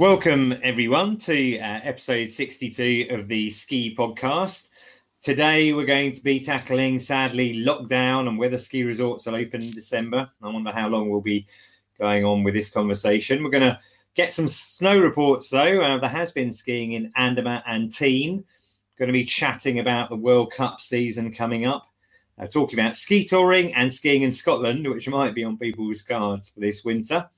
Welcome, everyone, to episode 62 of the Ski Podcast. Today, we're going to be tackling, sadly, lockdown and whether ski resorts will open in December. I wonder how long we'll be going on with this conversation. We're going to get some snow reports, though. There has been skiing in Andermatt and Tignes. Going to be chatting about the World Cup season coming up. Talking about ski touring and skiing in Scotland, which might be on people's cards for this winter.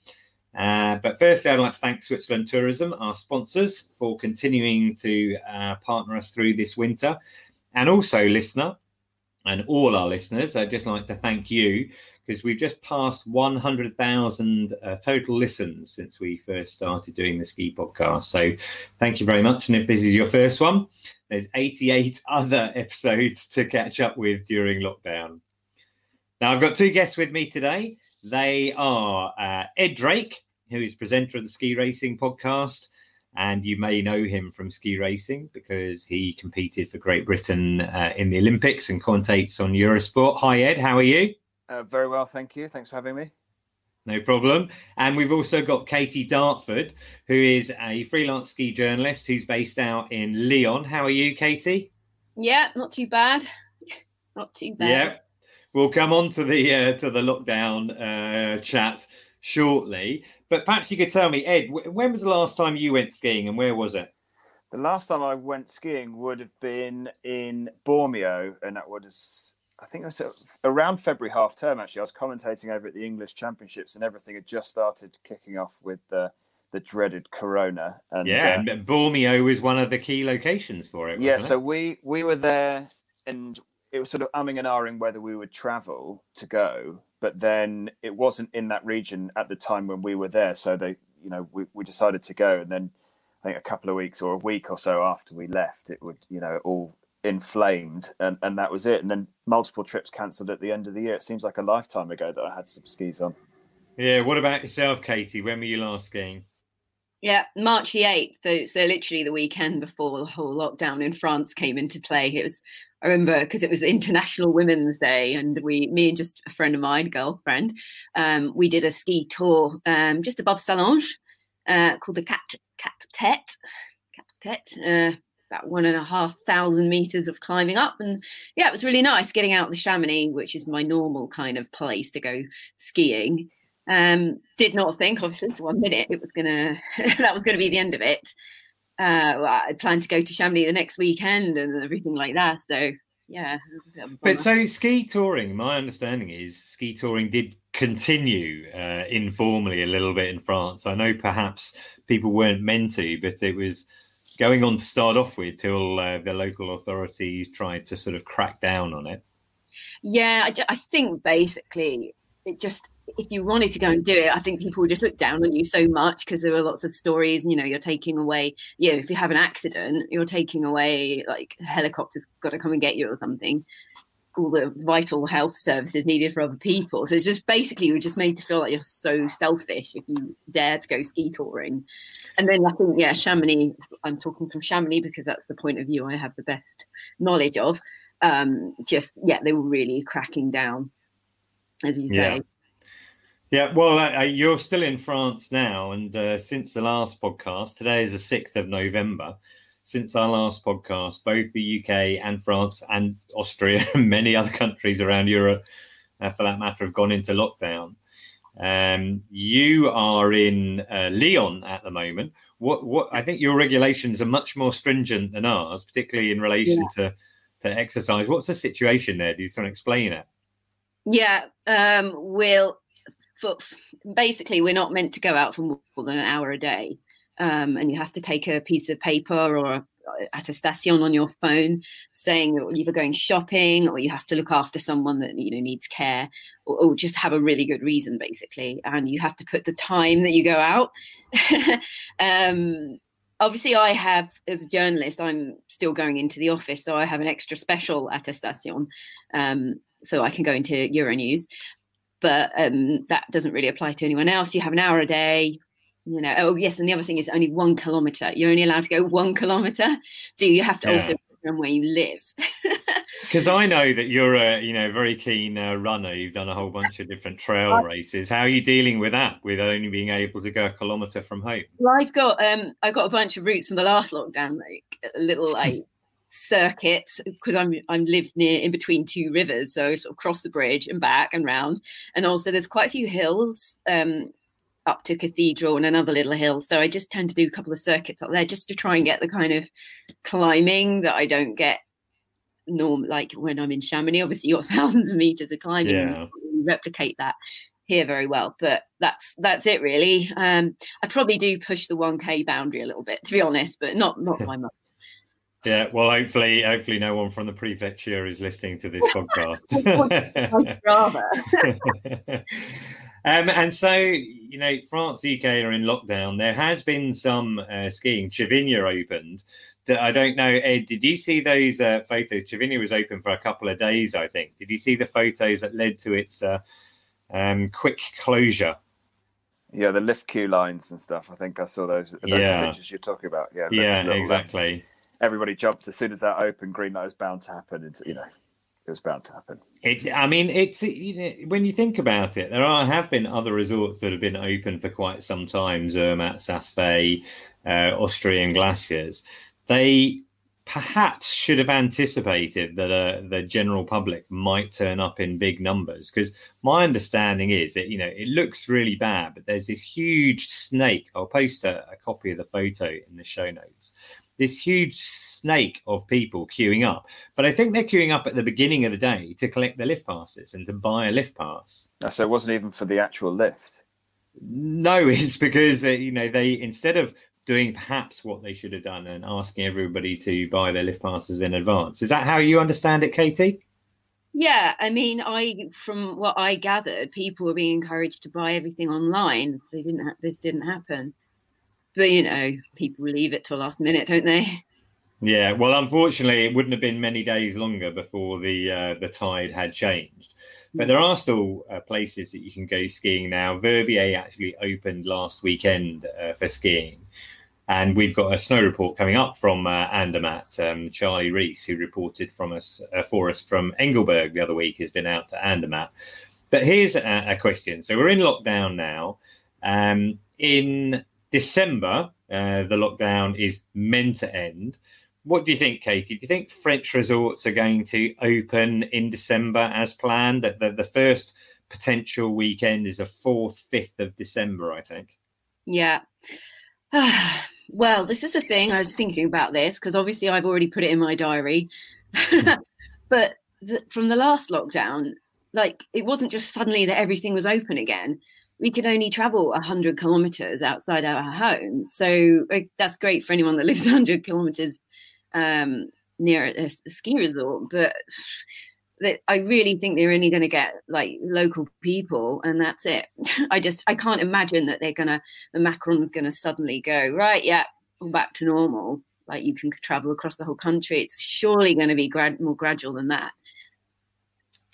But firstly, I'd like to thank Switzerland Tourism, our sponsors, for continuing to partner us through this winter. And also, listener, and all our listeners, I'd just like to thank you because we've just passed 100,000 total listens since we first started doing the Ski Podcast. So thank you very much. And if this is your first one, there's 88 other episodes to catch up with during lockdown. Now, I've got two guests with me today. They are Ed Drake, who is presenter of the Ski Racing Podcast, and you may know him from ski racing because he competed for Great Britain in the Olympics and commentates on Eurosport. Hi, Ed. How are you? Very well, thank you. Thanks for having me. No problem. And we've also got Katie Dartford, who is a freelance ski journalist who's based out in Lyon. How are you, Katie? Yeah, not too bad. Not too bad. Yeah. We'll come on to the lockdown chat shortly, but perhaps you could tell me, Ed, when was the last time you went skiing and where was it? The last time I went skiing would have been in Bormio, and that was, I think, it was around February half term. Actually, I was commentating over at the English Championships, and everything had just started kicking off with the dreaded corona. And and Bormio was one of the key locations for it. Yeah, so we were there, and it was sort of umming and ahhing whether we would travel to go, but then it wasn't in that region at the time when we were there. So they, you know, we decided to go, and then I think a couple of weeks or a week or so after we left, it would, you know, all inflamed, and that was it. And then multiple trips cancelled at the end of the year. It seems like a lifetime ago that I had some skis on. Yeah. What about yourself, Katie? When were you last skiing? Yeah, March the 8th. So literally the weekend before the whole lockdown in France came into play. It was, I remember, because it was International Women's Day, and me and just a friend of mine, girlfriend, we did a ski tour just above Sallanches called the Cat Tête, about 1,500 meters of climbing up. And yeah, it was really nice getting out of the Chamonix, which is my normal kind of place to go skiing. Did not think, obviously, for 1 minute it was gonna that was gonna be the end of it. I planned to go to Chamonix the next weekend and everything like that. So yeah. But so ski touring, my understanding is ski touring did continue informally a little bit in France. I know perhaps people weren't meant to, but it was going on to start off with till the local authorities tried to sort of crack down on it. Yeah, I think basically it just, if you wanted to go and do it, I think people just look down on you so much because there were lots of stories, you know, you're taking away, you know, if you have an accident, you're taking away, like, a helicopter's got to come and get you or something. All the vital health services needed for other people. So it's just basically you were just made to feel like you're so selfish if you dare to go ski touring. And then I think, yeah, Chamonix, I'm talking from Chamonix because that's the point of view I have the best knowledge of. Just, yeah, they were really cracking down, as you say. Yeah. Yeah, well, you're still in France now, and since the last podcast, today is the 6th of November, since our last podcast, both the UK and France and Austria and many other countries around Europe, for that matter, have gone into lockdown. You are in Lyon at the moment. What? I think your regulations are much more stringent than ours, particularly in relation to exercise. What's the situation there? Do you sort of explain it? Yeah, but basically, we're not meant to go out for more than an hour a day. And you have to take a piece of paper or an attestation on your phone saying you're either going shopping or you have to look after someone that, you know, needs care, or just have a really good reason, basically. And you have to put the time that you go out. Obviously, I have, as a journalist, I'm still going into the office, so I have an extra special attestation so I can go into Euronews. But that doesn't really apply to anyone else. You have an hour a day, you know. Oh, yes. And the other thing is only 1 kilometre. You're only allowed to go 1 kilometre. So you have to also from where you live. Because I know that you're a very keen runner. You've done a whole bunch of different trail races. How are you dealing with that, with only being able to go a kilometre from home? Well, I've got a bunch of routes from the last lockdown, like a little like circuits, because I'm lived near in between two rivers, so I sort of cross the bridge and back and round. And also there's quite a few hills up to Cathedral and another little hill, so I just tend to do a couple of circuits up there just to try and get the kind of climbing that I don't get norm, like when I'm in Chamonix. Obviously you've got thousands of meters of climbing, and you replicate that here very well, but that's it really. I probably do push the 1k boundary a little bit, to be honest, but not by much. Yeah, well, hopefully no one from the prefecture is listening to this podcast. Rather. And so, France, UK are in lockdown. There has been some skiing. Cervinia opened. I don't know, Ed, did you see those photos? Cervinia was open for a couple of days, I think. Did you see the photos that led to its quick closure? Yeah, the lift queue lines and stuff. I think I saw those. Yeah. Pictures you're talking about. Yeah, exactly. Everybody jumped as soon as that opened. Green light was bound to happen. It was bound to happen. When you think about it, there have been other resorts that have been open for quite some time. Zermatt, Saas-Fee, Austrian glaciers. They perhaps should have anticipated that the general public might turn up in big numbers, because my understanding is that it looks really bad, but there's this huge snake. I'll post a copy of the photo in the show notes. This huge snake of people queuing up. But I think they're queuing up at the beginning of the day to collect the lift passes and to buy a lift pass. So it wasn't even for the actual lift? No, it's because, they, instead of doing perhaps what they should have done and asking everybody to buy their lift passes in advance. Is that how you understand it, Katie? Yeah, from what I gathered, people were being encouraged to buy everything online. This didn't happen. But, people leave it till last minute, don't they? Yeah, well, unfortunately, it wouldn't have been many days longer before the tide had changed. But there are still places that you can go skiing now. Verbier actually opened last weekend for skiing. And we've got a snow report coming up from Andermatt. Charlie Reese, who reported for us from Engelberg the other week, has been out to Andermatt. But here's a question. So we're in lockdown now. In December, the lockdown is meant to end. What do you think, Katie? Do you think French resorts are going to open in December as planned? That the first potential weekend is the 4th, 5th of December, I think. Yeah. Well, this is the thing. I was thinking about this because obviously I've already put it in my diary. But from the last lockdown, it wasn't just suddenly that everything was open again. We could only travel 100 kilometres outside our home. So that's great for anyone that lives 100 kilometres near a ski resort. But I really think they're only going to get local people and that's it. I can't imagine that the Macron's going to suddenly go, right, yeah, back to normal. You can travel across the whole country. It's surely going to be more gradual than that.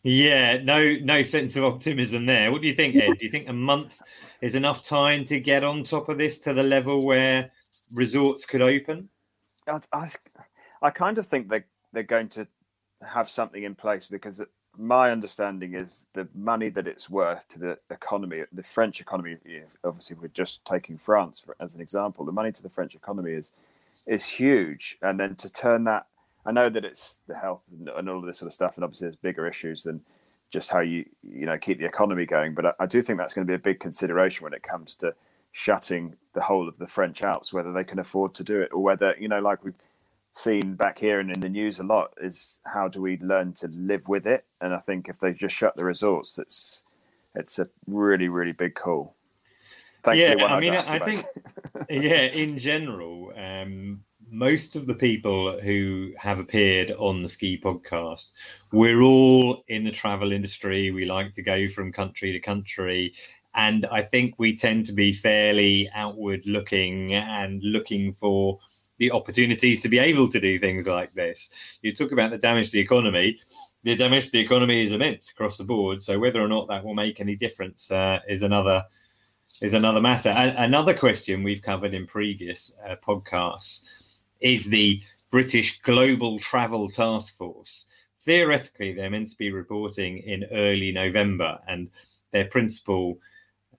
Yeah, no sense of optimism there. What do you think, Ed? Do you think a month is enough time to get on top of this to the level where resorts could open? I kind of think they're going to have something in place, because my understanding is the money that it's worth to the economy, the French economy. Obviously, we're just taking France as an example. The money to the French economy is huge, and then to turn that. I know that it's the health and all of this sort of stuff, and obviously there's bigger issues than just how you keep the economy going. But I do think that's going to be a big consideration when it comes to shutting the whole of the French Alps, whether they can afford to do it, or whether, like we've seen back here and in the news a lot, is how do we learn to live with it? And I think if they just shut the resorts, it's a really, really big call. Thankfully, I think, in general, most of the people who have appeared on the Ski Podcast, we're all in the travel industry. We like to go from country to country. And I think we tend to be fairly outward looking and looking for the opportunities to be able to do things like this. You talk about the damage to the economy. The damage to the economy is immense across the board. So whether or not that will make any difference is another matter. Another question we've covered in previous podcasts is the British Global Travel Task Force. Theoretically, they're meant to be reporting in early November, and their principal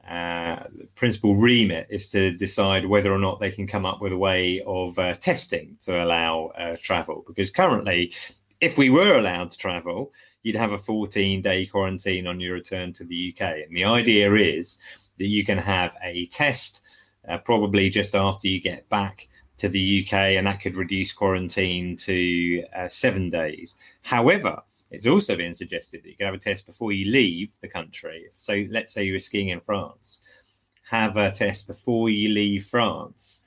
remit is to decide whether or not they can come up with a way of testing to allow travel. Because currently, if we were allowed to travel, you'd have a 14-day quarantine on your return to the UK. And the idea is that you can have a test probably just after you get back to the UK, and that could reduce quarantine to 7 days. However, it's also been suggested that you could have a test before you leave the country. So let's say you were skiing in France, have a test before you leave France,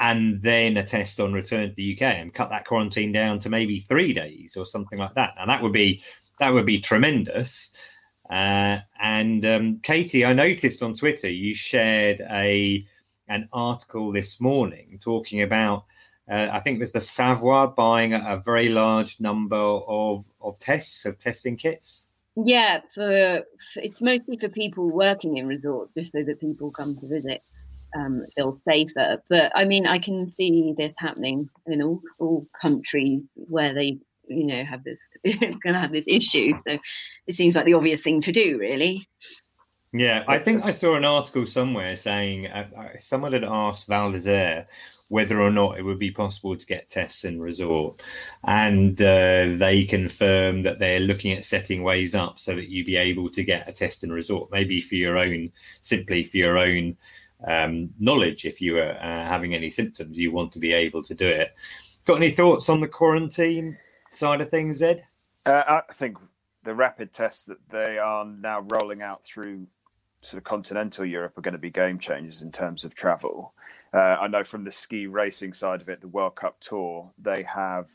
and then a test on return to the UK, and cut that quarantine down to maybe 3 days or something like that. And that would be tremendous. And Katie, I noticed on Twitter you shared an article this morning talking about, I think it was the Savoie buying a very large number of testing kits. Yeah, it's mostly for people working in resorts, just so that people come to visit. Feel safer. But I mean, I can see this happening in all countries where they, you know, have this going to have this issue. So it seems like the obvious thing to do, really. Yeah, I think I saw an article somewhere saying someone had asked Val d'Isère whether or not it would be possible to get tests in resort, and they confirmed that they're looking at setting ways up so that you'd be able to get a test in resort, maybe for your own knowledge. If you were having any symptoms, you want to be able to do it. Got any thoughts on the quarantine side of things, Ed? I think the rapid tests that they are now rolling out through sort of continental Europe are going to be game changers in terms of travel. I know from the ski racing side of it, the World Cup Tour, they have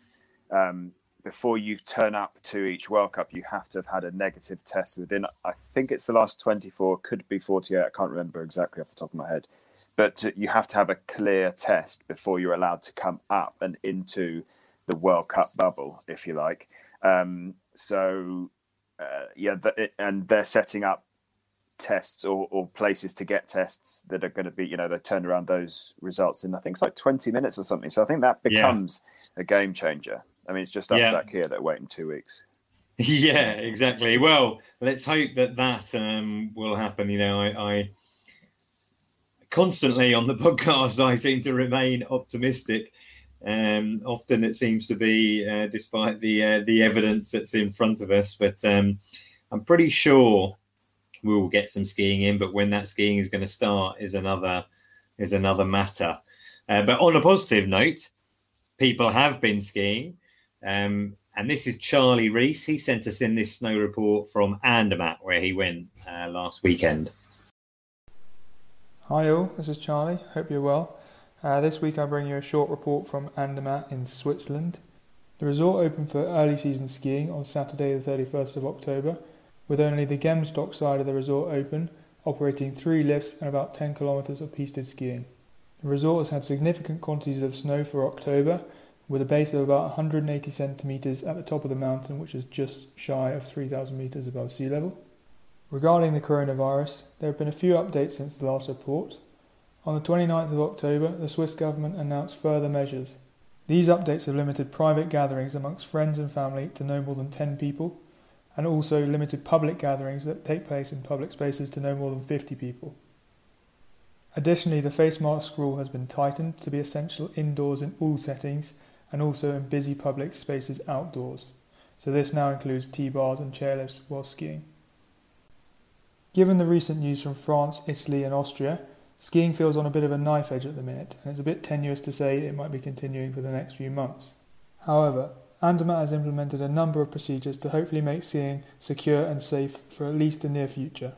before you turn up to each World Cup, you have to have had a negative test within, I think it's the last 24, could be 48. I can't remember exactly off the top of my head. But you have to have a clear test before you're allowed to come up and into the World Cup bubble, if you like. And they're setting up tests or places to get tests that are going to be, you know, they turn around those results in, I think it's like 20 minutes or something. So I think that becomes a game changer. I mean, it's just us back here that are waiting 2 weeks. Yeah, exactly. Well, let's hope that will happen. You know, I constantly on the podcast, I seem to remain optimistic. Often it seems to be despite the evidence that's in front of us. But I'm pretty sure we will get some skiing in. But when that skiing is going to start is another matter. But on a positive note, people have been skiing. And this is Charlie Reese. He sent us in this snow report from Andermatt, where he went last weekend. Hi all, this is Charlie. Hope you're well. This week I bring you a short report from Andermatt in Switzerland. The resort opened for early season skiing on Saturday the 31st of October, with only the Gemstock side of the resort open, operating 3 lifts and about 10 kilometres of pisted skiing. The resort has had significant quantities of snow for October, with a base of about 180 centimetres at the top of the mountain, which is just shy of 3,000 metres above sea level. Regarding the coronavirus, there have been a few updates since the last report. On the 29th of October, the Swiss government announced further measures. These updates have limited private gatherings amongst friends and family to no more than 10 people, and also limited public gatherings that take place in public spaces to no more than 50 people. Additionally, the face mask rule has been tightened to be essential indoors in all settings and also in busy public spaces outdoors. So this now includes T-bars and chairlifts while skiing. Given the recent news from France, Italy and Austria, skiing feels on a bit of a knife edge at the minute, and it's a bit tenuous to say it might be continuing for the next few months. However, Andermatt has implemented a number of procedures to hopefully make skiing secure and safe for at least the near future.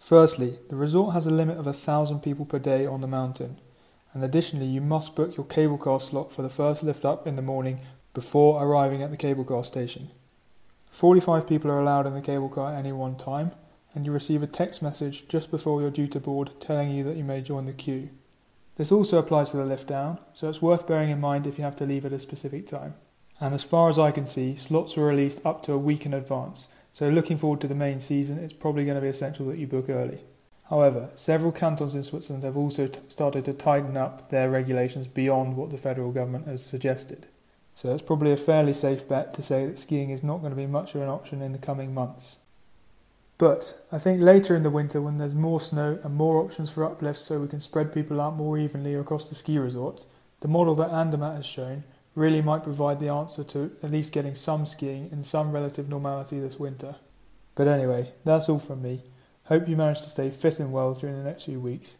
Firstly, the resort has a limit of 1,000 people per day on the mountain, and additionally you must book your cable car slot for the first lift up in the morning before arriving at the cable car station. 45 people are allowed in the cable car at any one time, and you receive a text message just before you're due to board telling you that you may join the queue. This also applies to the lift down, so it's worth bearing in mind if you have to leave at a specific time. And as far as I can see, slots were released up to a week in advance, so looking forward to the main season, it's probably going to be essential that you book early. However, several cantons in Switzerland have also started to tighten up their regulations beyond what the federal government has suggested. So it's probably a fairly safe bet to say that skiing is not going to be much of an option in the coming months. But I think later in the winter, when there's more snow and more options for uplifts so we can spread people out more evenly across the ski resorts, the model that Andermatt has shown really might provide the answer to at least getting some skiing in some relative normality this winter. But anyway, that's all from me. Hope you manage to stay fit and well during the next few weeks,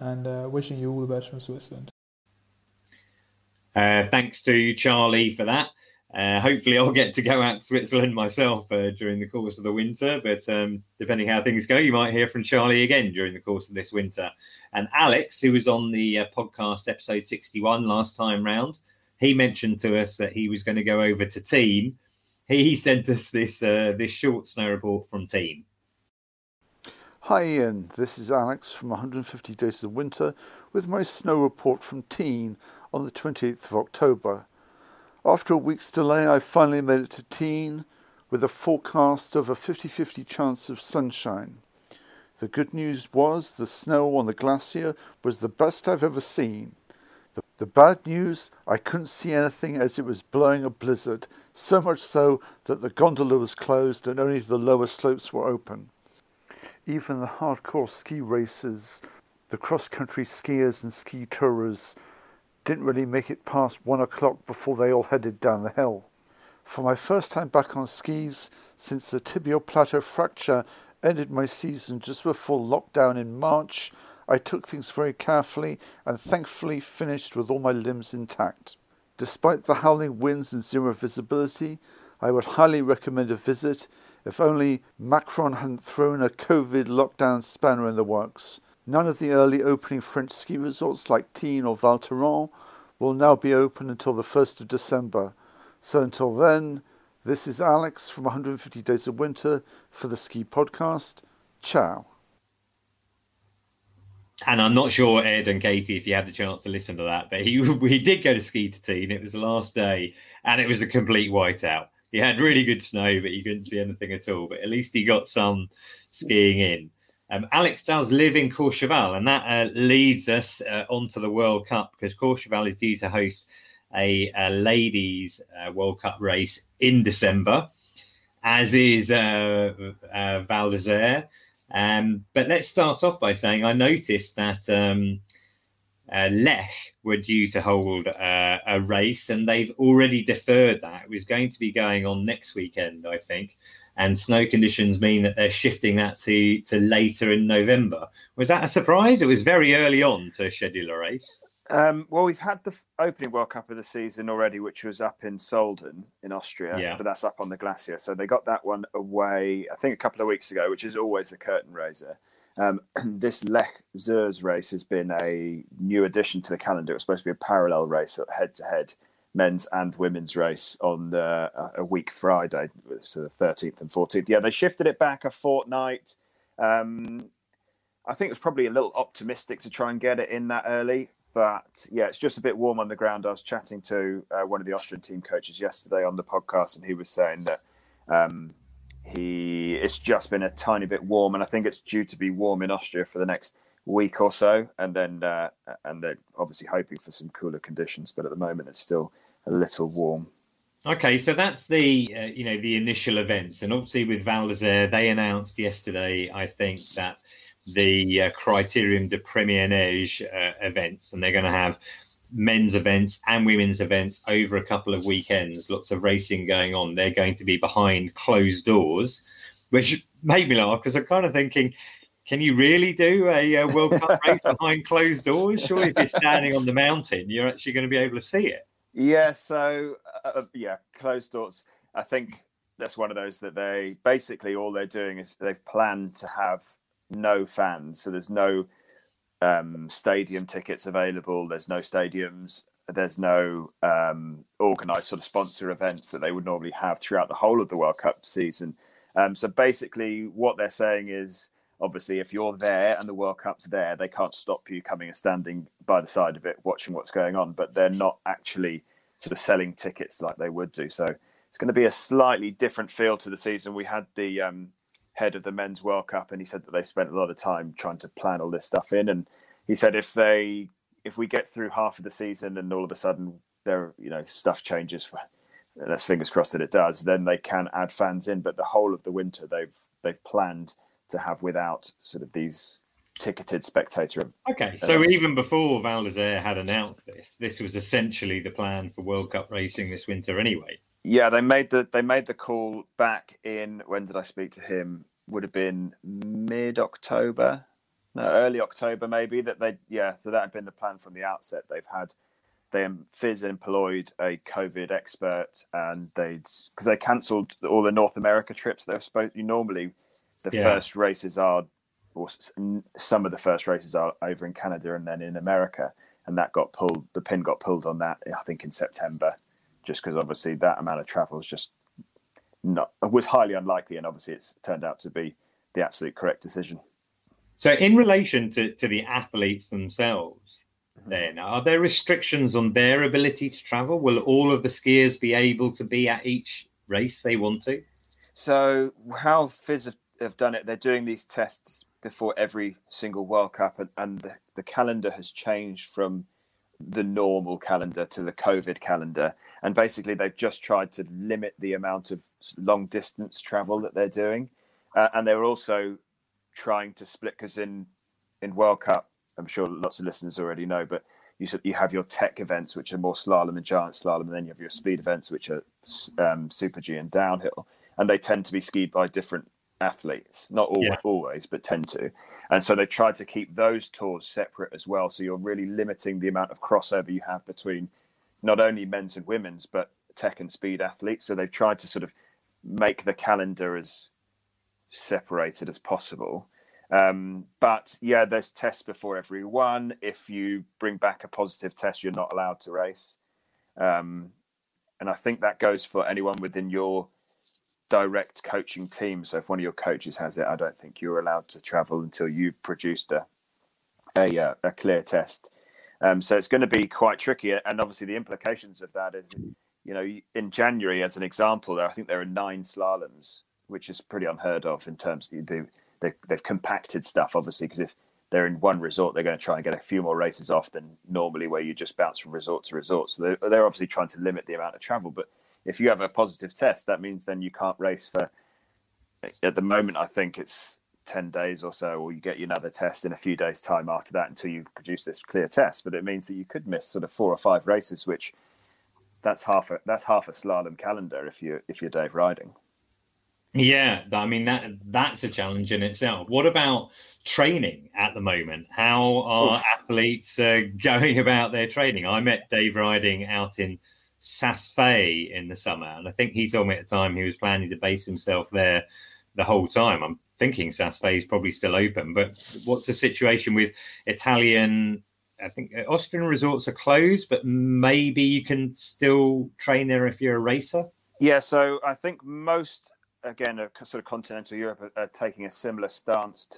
and wishing you all the best from Switzerland. Thanks to Charlie for that. Hopefully I'll get to go out to Switzerland myself during the course of the winter, but depending how things go, you might hear from Charlie again during the course of this winter. And Alex, who was on the podcast episode 61 last time round, he mentioned to us that he was going to go over to Tignes. He sent us this short snow report from Tignes. Hi Ian, this is Alex from 150 Days of the Winter with my snow report from Tignes on the 28th of October. After a week's delay, I finally made it to Tignes with a forecast of a 50-50 chance of sunshine. The good news was the snow on the glacier was the best I've ever seen. The bad news, I couldn't see anything as it was blowing a blizzard, so much so that the gondola was closed and only the lower slopes were open. Even the hardcore ski racers, the cross-country skiers and ski tourers, didn't really make it past 1 o'clock before they all headed down the hill. For my first time back on skis since the tibial plateau fracture ended my season just before lockdown in March, I took things very carefully and thankfully finished with all my limbs intact. Despite the howling winds and zero visibility, I would highly recommend a visit if only Macron hadn't thrown a COVID lockdown spanner in the works. None of the early opening French ski resorts like Tignes or Val d'Isère will now be open until the 1st of December. So until then, this is Alex from 150 Days of Winter for the Ski Podcast. Ciao. And I'm not sure, Ed and Katie, if you had the chance to listen to that, but he did go to ski to Tignes. It was the last day, and it was a complete whiteout. He had really good snow, but you couldn't see anything at all. But at least he got some skiing in. Alex does live in Courchevel, and that leads us onto the World Cup, because Courchevel is due to host a ladies' World Cup race in December, as is Val d'Isère. But let's start off by saying I noticed that Lech were due to hold a race, and they've already deferred that. It was going to be going on next weekend, I think. And snow conditions mean that they're shifting that to later in November. Was that a surprise? It was very early on to schedule a race. Well, we've had the opening World Cup of the season already, which was up in Solden in Austria, yeah. But that's up on the glacier. So they got that one away, I think, a couple of weeks ago, which is always the curtain raiser. This Lech Zers race has been a new addition to the calendar. It was supposed to be a parallel race, head-to-head. Men's and women's race on a week Friday, so the 13th and 14th. Yeah, they shifted it back a fortnight. I think it was probably a little optimistic to try and get it in that early. But, yeah, it's just a bit warm on the ground. I was chatting to one of the Austrian team coaches yesterday on the podcast, and he was saying that it's just been a tiny bit warm, and I think it's due to be warm in Austria for the next week or so, and they're obviously hoping for some cooler conditions, but at the moment it's still a little warm. Okay, so that's the the initial events, and obviously with Val d'Isère, they announced yesterday, I think, that the Critérium de Premier Neige events, and they're going to have men's events and women's events over a couple of weekends. Lots of racing going on. They're going to be behind closed doors, which made me laugh because I'm kind of thinking, can you really do a World Cup race behind closed doors? Surely if you're standing on the mountain, you're actually going to be able to see it. Yeah, so, closed doors. I think that's one of those that they basically all they're doing is they've planned to have no fans. So there's no stadium tickets available. There's no stadiums. There's no organised sort of sponsor events that they would normally have throughout the whole of the World Cup season. So basically what they're saying is, obviously, if you're there and the World Cup's there, they can't stop you coming and standing by the side of it, watching what's going on. But they're not actually sort of selling tickets like they would do. So it's going to be a slightly different feel to the season. We had the head of the Men's World Cup, and he said that they spent a lot of time trying to plan all this stuff in. And he said if we get through half of the season and all of a sudden there, you know, stuff changes, let's fingers crossed that it does, then they can add fans in. But the whole of the winter they've planned to have without sort of these ticketed spectator. Okay, so even before Val d'Isère had announced this, this was essentially the plan for World Cup racing this winter anyway. Yeah, they made the call back in, when did I speak to him? Would have been mid-October, no, early October maybe. So that had been the plan from the outset. Fizz employed a COVID expert, and because they cancelled all the North America trips they were supposed to. Normally, some of the first races are over in Canada and then in America, and that got pulled. The pin got pulled on that, I think, in September, just because obviously that amount of travel was highly unlikely, and obviously it's turned out to be the absolute correct decision. So, in relation to the athletes themselves, then, are there restrictions on their ability to travel? Will all of the skiers be able to be at each race they want to? So how Fizz have done it, they're doing these tests before every single World Cup, and the calendar has changed from the normal calendar to the COVID calendar. And basically they've just tried to limit the amount of long distance travel that they're doing. And they're also trying to split, because in World Cup, I'm sure lots of listeners already know, but you have your tech events, which are more slalom and giant slalom, and then you have your speed events, which are super G and downhill, and they tend to be skied by different athletes, not always, but tend to. And so they tried to keep those tours separate as well. So you're really limiting the amount of crossover you have between not only men's and women's, but tech and speed athletes. So they've tried to sort of make the calendar as separated as possible. But there's tests before every one. If you bring back a positive test, you're not allowed to race. And I think that goes for anyone within your direct coaching team. So if one of your coaches has it, I don't think you're allowed to travel until you've produced a clear test. So it's going to be quite tricky. And obviously the implications of that is, you know, in January, as an example, I think there are 9 slaloms, which is pretty unheard of in terms of they've compacted stuff, obviously, because if they're in one resort, they're going to try and get a few more races off than normally, where you just bounce from resort to resort. So they're obviously trying to limit the amount of travel. But if you have a positive test, that means then you can't race for, at the moment, I think it's 10 days or so, or you get another test in a few days' time after that until you produce this clear test. But it means that you could miss sort of 4 or 5 races, which that's half a slalom calendar if you're Dave Ryding. Yeah, I mean, that's a challenge in itself. What about training at the moment? How are athletes going about their training? I met Dave Ryding out in Saas-Fee in the summer, and I think he told me at the time he was planning to base himself there the whole time. I'm thinking Saas-Fee is probably still open, but what's the situation with Italian? I think Austrian resorts are closed, but maybe you can still train there if you're a racer. Yeah, so I think most, again, sort of continental Europe are taking a similar stance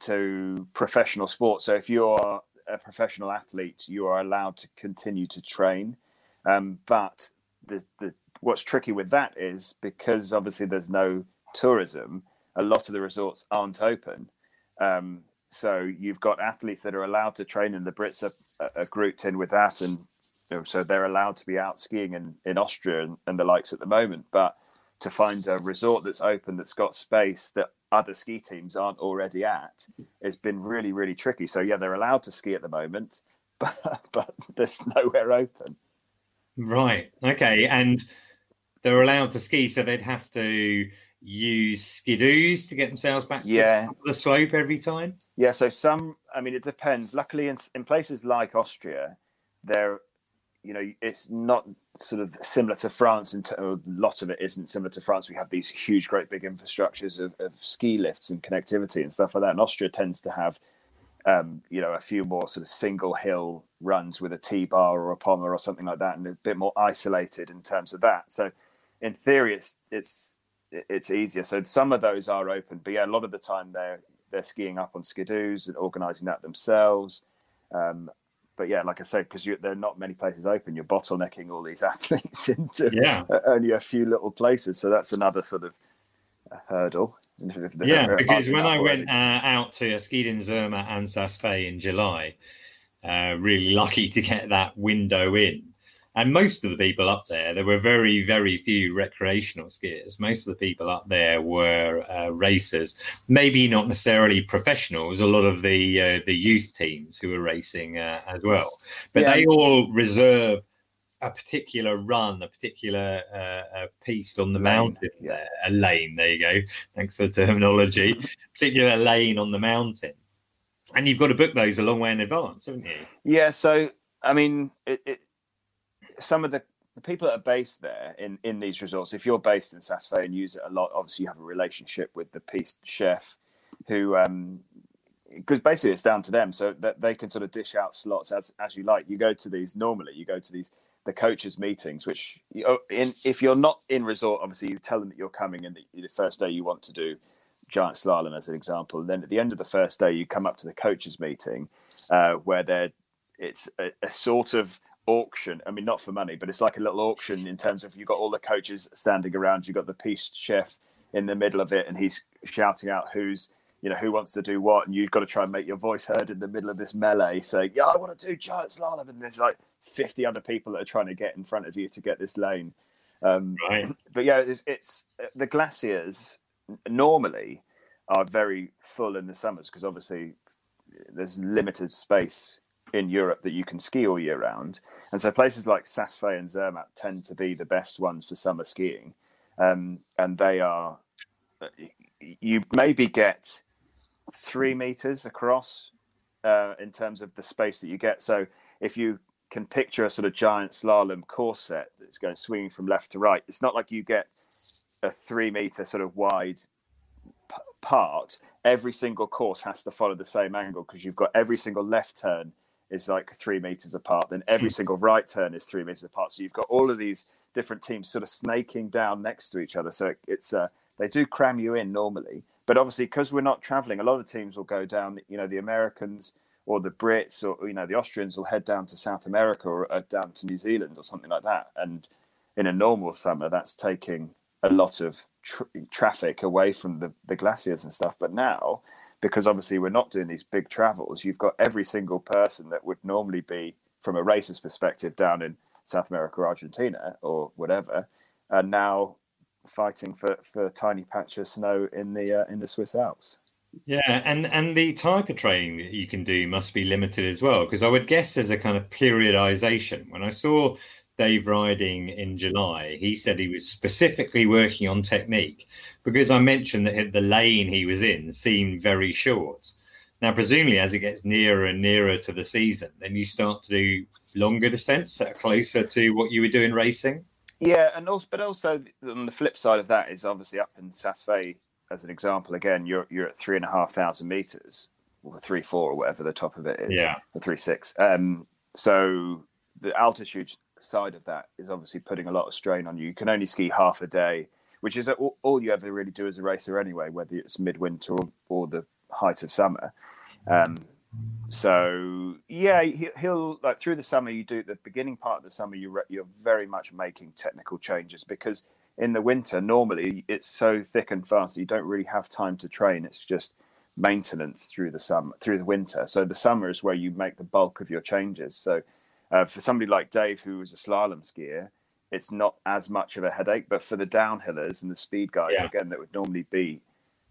to professional sports. So if you're a professional athlete, you are allowed to continue to train. But what's tricky with that is, because obviously there's no tourism, a lot of the resorts aren't open. So you've got athletes that are allowed to train, and the Brits are grouped in with that. And you know, so they're allowed to be out skiing in Austria and the likes at the moment. But to find a resort that's open, that's got space, that other ski teams aren't already at, has been really, really tricky. So yeah, they're allowed to ski at the moment, but there's nowhere open. Right. Okay. And they're allowed to ski, so they'd have to use skidoos to get themselves back to the slope every time. Yeah. So it depends. Luckily, in places like Austria, they're, you know, it's not sort of similar to France, and a lot of it isn't similar to France. We have these huge, great big infrastructures of ski lifts and connectivity and stuff like that. And Austria tends to have, a few more sort of single hill runs with a T-bar or a pommer or something like that, and a bit more isolated in terms of that. So in theory, it's easier. So some of those are open, but yeah, a lot of the time they're skiing up on skidoos and organising that themselves. But yeah, like I said, because there are not many places open, you're bottlenecking all these athletes into only a few little places. So that's another sort of a hurdle. Yeah, because when I went out to skied in Zermatt and Saas-Fee in July, really lucky to get that window in. And most of the people up there were very, very few recreational skiers. Most of the people up there were racers, maybe not necessarily professionals, a lot of the youth teams who were racing as well. But yeah, they all reserve a particular run, a particular piece on the mountain there, a lane, there you go. Thanks for the terminology. Particular lane on the mountain. And you've got to book those a long way in advance, haven't you? Yeah, so, I mean, some of the people that are based there in these resorts, if you're based in Saas-Fee and use it a lot, obviously you have a relationship with the piste chef who, because basically it's down to them, so that they can sort of dish out slots as you like. You go to these, normally you go to these, the coaches meetings, which if you're not in resort, obviously you tell them that you're coming and the first day you want to do giant slalom as an example. And then at the end of the first day, you come up to the coaches meeting where it's a sort of auction. I mean, not for money, but it's like a little auction in terms of you've got all the coaches standing around, you've got the piste chef in the middle of it, and he's shouting out who wants to do what, and you've got to try and make your voice heard in the middle of this melee, saying, yeah, I want to do giant slalom, and there's like 50 other people that are trying to get in front of you to get this lane. Right. But yeah, it's the glaciers normally are very full in the summers because obviously there's limited space in Europe that you can ski all year round. And so places like Saas-Fee and Zermatt tend to be the best ones for summer skiing. And they are, you maybe get 3 meters across in terms of the space that you get. So if you can picture a sort of giant slalom course set that's going swinging from left to right, it's not like you get a 3 meter sort of wide part. Every single course has to follow the same angle because you've got every single left turn is like 3 meters apart, then every single right turn is 3 meters apart. So you've got all of these different teams sort of snaking down next to each other. So it's they do cram you in normally, but obviously because we're not traveling, a lot of teams will go down. The Americans or the Brits or the Austrians will head down to South America or down to New Zealand or something like that. And in a normal summer, that's taking a lot of traffic away from the glaciers and stuff. But now, because obviously we're not doing these big travels, you've got every single person that would normally be, from a racer's perspective, down in South America or Argentina or whatever, and now fighting for a tiny patch of snow in the Swiss Alps. Yeah, and the type of training that you can do must be limited as well, because I would guess there's a kind of periodization. When I saw Dave Ryding in July, he said he was specifically working on technique because I mentioned that the lane he was in seemed very short. Now, presumably, as it gets nearer and nearer to the season, then you start to do longer descents that are closer to what you were doing racing. Yeah, but also on the flip side of that is obviously up in Saas-Fee, as an example, again, you're at 3,500 meters or 3.4 or whatever the top of it is, or 3.6. So the altitude side of that is obviously putting a lot of strain on you. You can only ski half a day, which is all you ever really do as a racer anyway, whether it's midwinter or the height of summer. So yeah, he'll like through the summer, you do the beginning part of the summer, you're very much making technical changes because in the winter, normally it's so thick and fast that you don't really have time to train. It's just maintenance through the winter. So the summer is where you make the bulk of your changes. So for somebody like Dave, who was a slalom skier, it's not as much of a headache. But for the downhillers and the speed guys, again, that would normally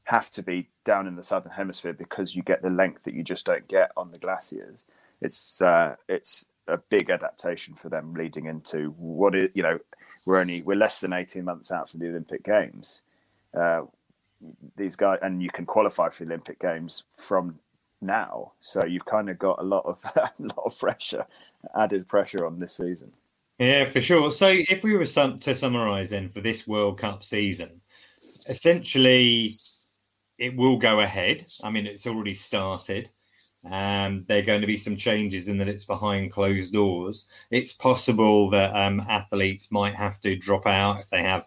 have to be down in the southern hemisphere because you get the length that you just don't get on the glaciers. It's a big adaptation for them leading into what is, we're less than 18 months out from the Olympic Games. These guys, and you can qualify for the Olympic Games from now, so you've kind of got a lot of pressure, added pressure on this season. Yeah, for sure. So if we were to summarise then for this World Cup season, essentially it will go ahead. I mean, it's already started. There are going to be some changes in that it's behind closed doors. It's possible that athletes might have to drop out if they have,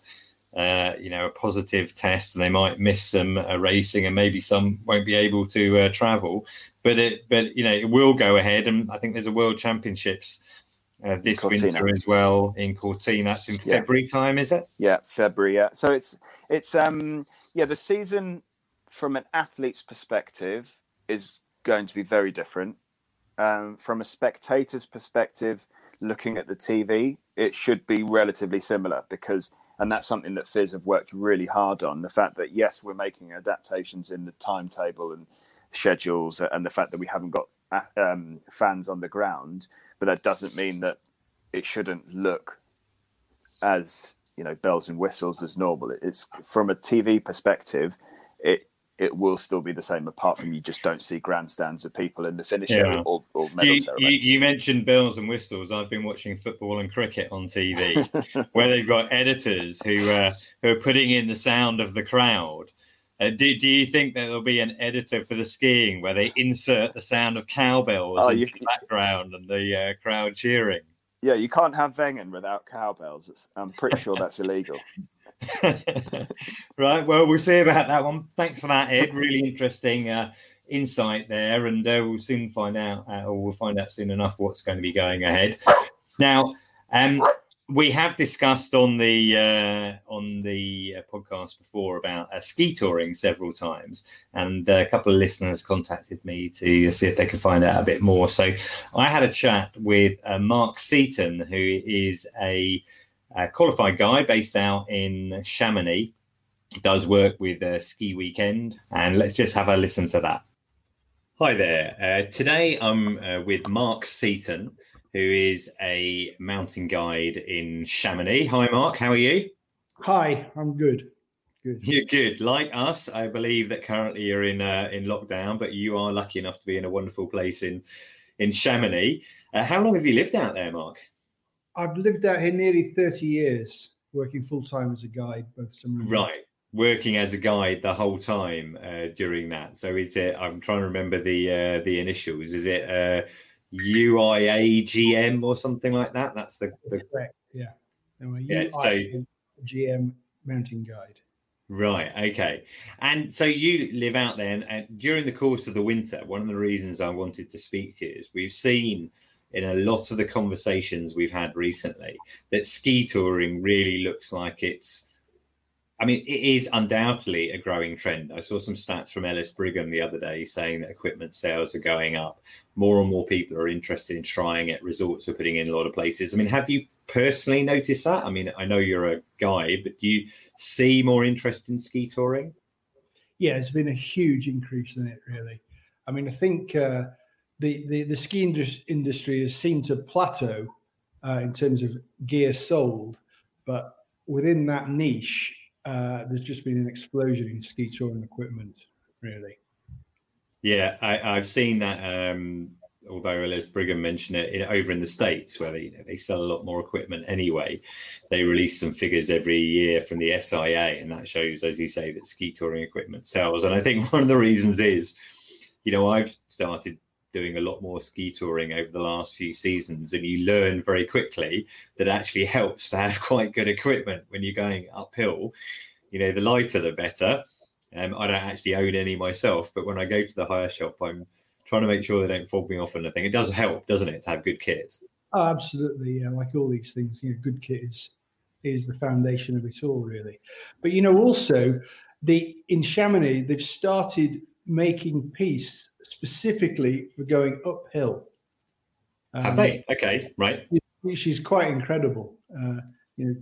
a positive test, and they might miss some racing, and maybe some won't be able to travel. But it will go ahead, and I think there's a World Championships this winter as well in Cortina. That's in February time, is it? Yeah, February. Yeah. So it's Yeah, the season from an athlete's perspective is going to be very different. From a spectator's perspective, looking at the TV, it should be relatively similar because, and that's something that Fizz have worked really hard on, the fact that, yes, we're making adaptations in the timetable and schedules and the fact that we haven't got fans on the ground, but that doesn't mean that it shouldn't look as, you know, bells and whistles as normal. It's from a TV perspective, it will still be the same, apart from you just don't see grandstands of people in the finish or medal ceremonies. You mentioned bells and whistles. I've been watching football and cricket on TV where they've got editors who are putting in the sound of the crowd. Do you think that there'll be an editor for the skiing where they insert the sound of cowbells into the background and the crowd cheering? Yeah, you can't have Wengen without cowbells. I'm pretty sure that's illegal. Right, well, we'll see about that one. Thanks for that, Ed. Really interesting insight there, and we'll soon find out, or we'll find out soon enough what's going to be going ahead. Now, we have discussed on the podcast before about ski touring several times, and a couple of listeners contacted me to see if they could find out a bit more. So I had a chat with Mark Seaton, who is a qualified guy based out in Chamonix, does work with Ski Weekend, and let's just have a listen to that. Hi there. Today I'm with Mark Seaton, who is a mountain guide in Chamonix. Hi, Mark. How are you? Hi, I'm good. Good. You're good. Like us, I believe that currently you're in lockdown, but you are lucky enough to be in a wonderful place in Chamonix. How long have you lived out there, Mark? I've lived out here nearly 30 years, working full-time as a guide. Right, working as a guide the whole time during that. So is it, I'm trying to remember the initials, is it UIAGM or something like that? That's the... Correct, yeah. No, UIAGM mountain guide. Right, okay. And so you live out there, and during the course of the winter, one of the reasons I wanted to speak to you is we've seen in a lot of the conversations we've had recently that ski touring really looks like it's, I mean, it is undoubtedly a growing trend. I saw some stats from Ellis Brigham the other day saying that equipment sales are going up. More and more people are interested in trying it. Resorts are putting in a lot of places. I mean, have you personally noticed that? I mean, I know you're a guide, but do you see more interest in ski touring? Yeah, it's been a huge increase in it, really. I mean, I think, the ski industry has seemed to plateau in terms of gear sold, but within that niche, there's just been an explosion in ski touring equipment, really. Yeah, I've seen that, although Ellis Brigham mentioned it, over in the States, where they sell a lot more equipment anyway. They release some figures every year from the SIA, and that shows, as you say, that ski touring equipment sells. And I think one of the reasons is, you know, I've started doing a lot more ski touring over the last few seasons, and you learn very quickly that it actually helps to have quite good equipment when you're going uphill. You know, the lighter the better. I don't actually own any myself, but when I go to the hire shop, I'm trying to make sure they don't fob me off on anything. It does help, doesn't it, to have good kit? Oh, absolutely, yeah. Like all these things, you know, good kit is the foundation of it all, really. But you know, also in Chamonix, they've started making peace specifically for going uphill. Have they? Okay, right. Which is quite incredible, you know,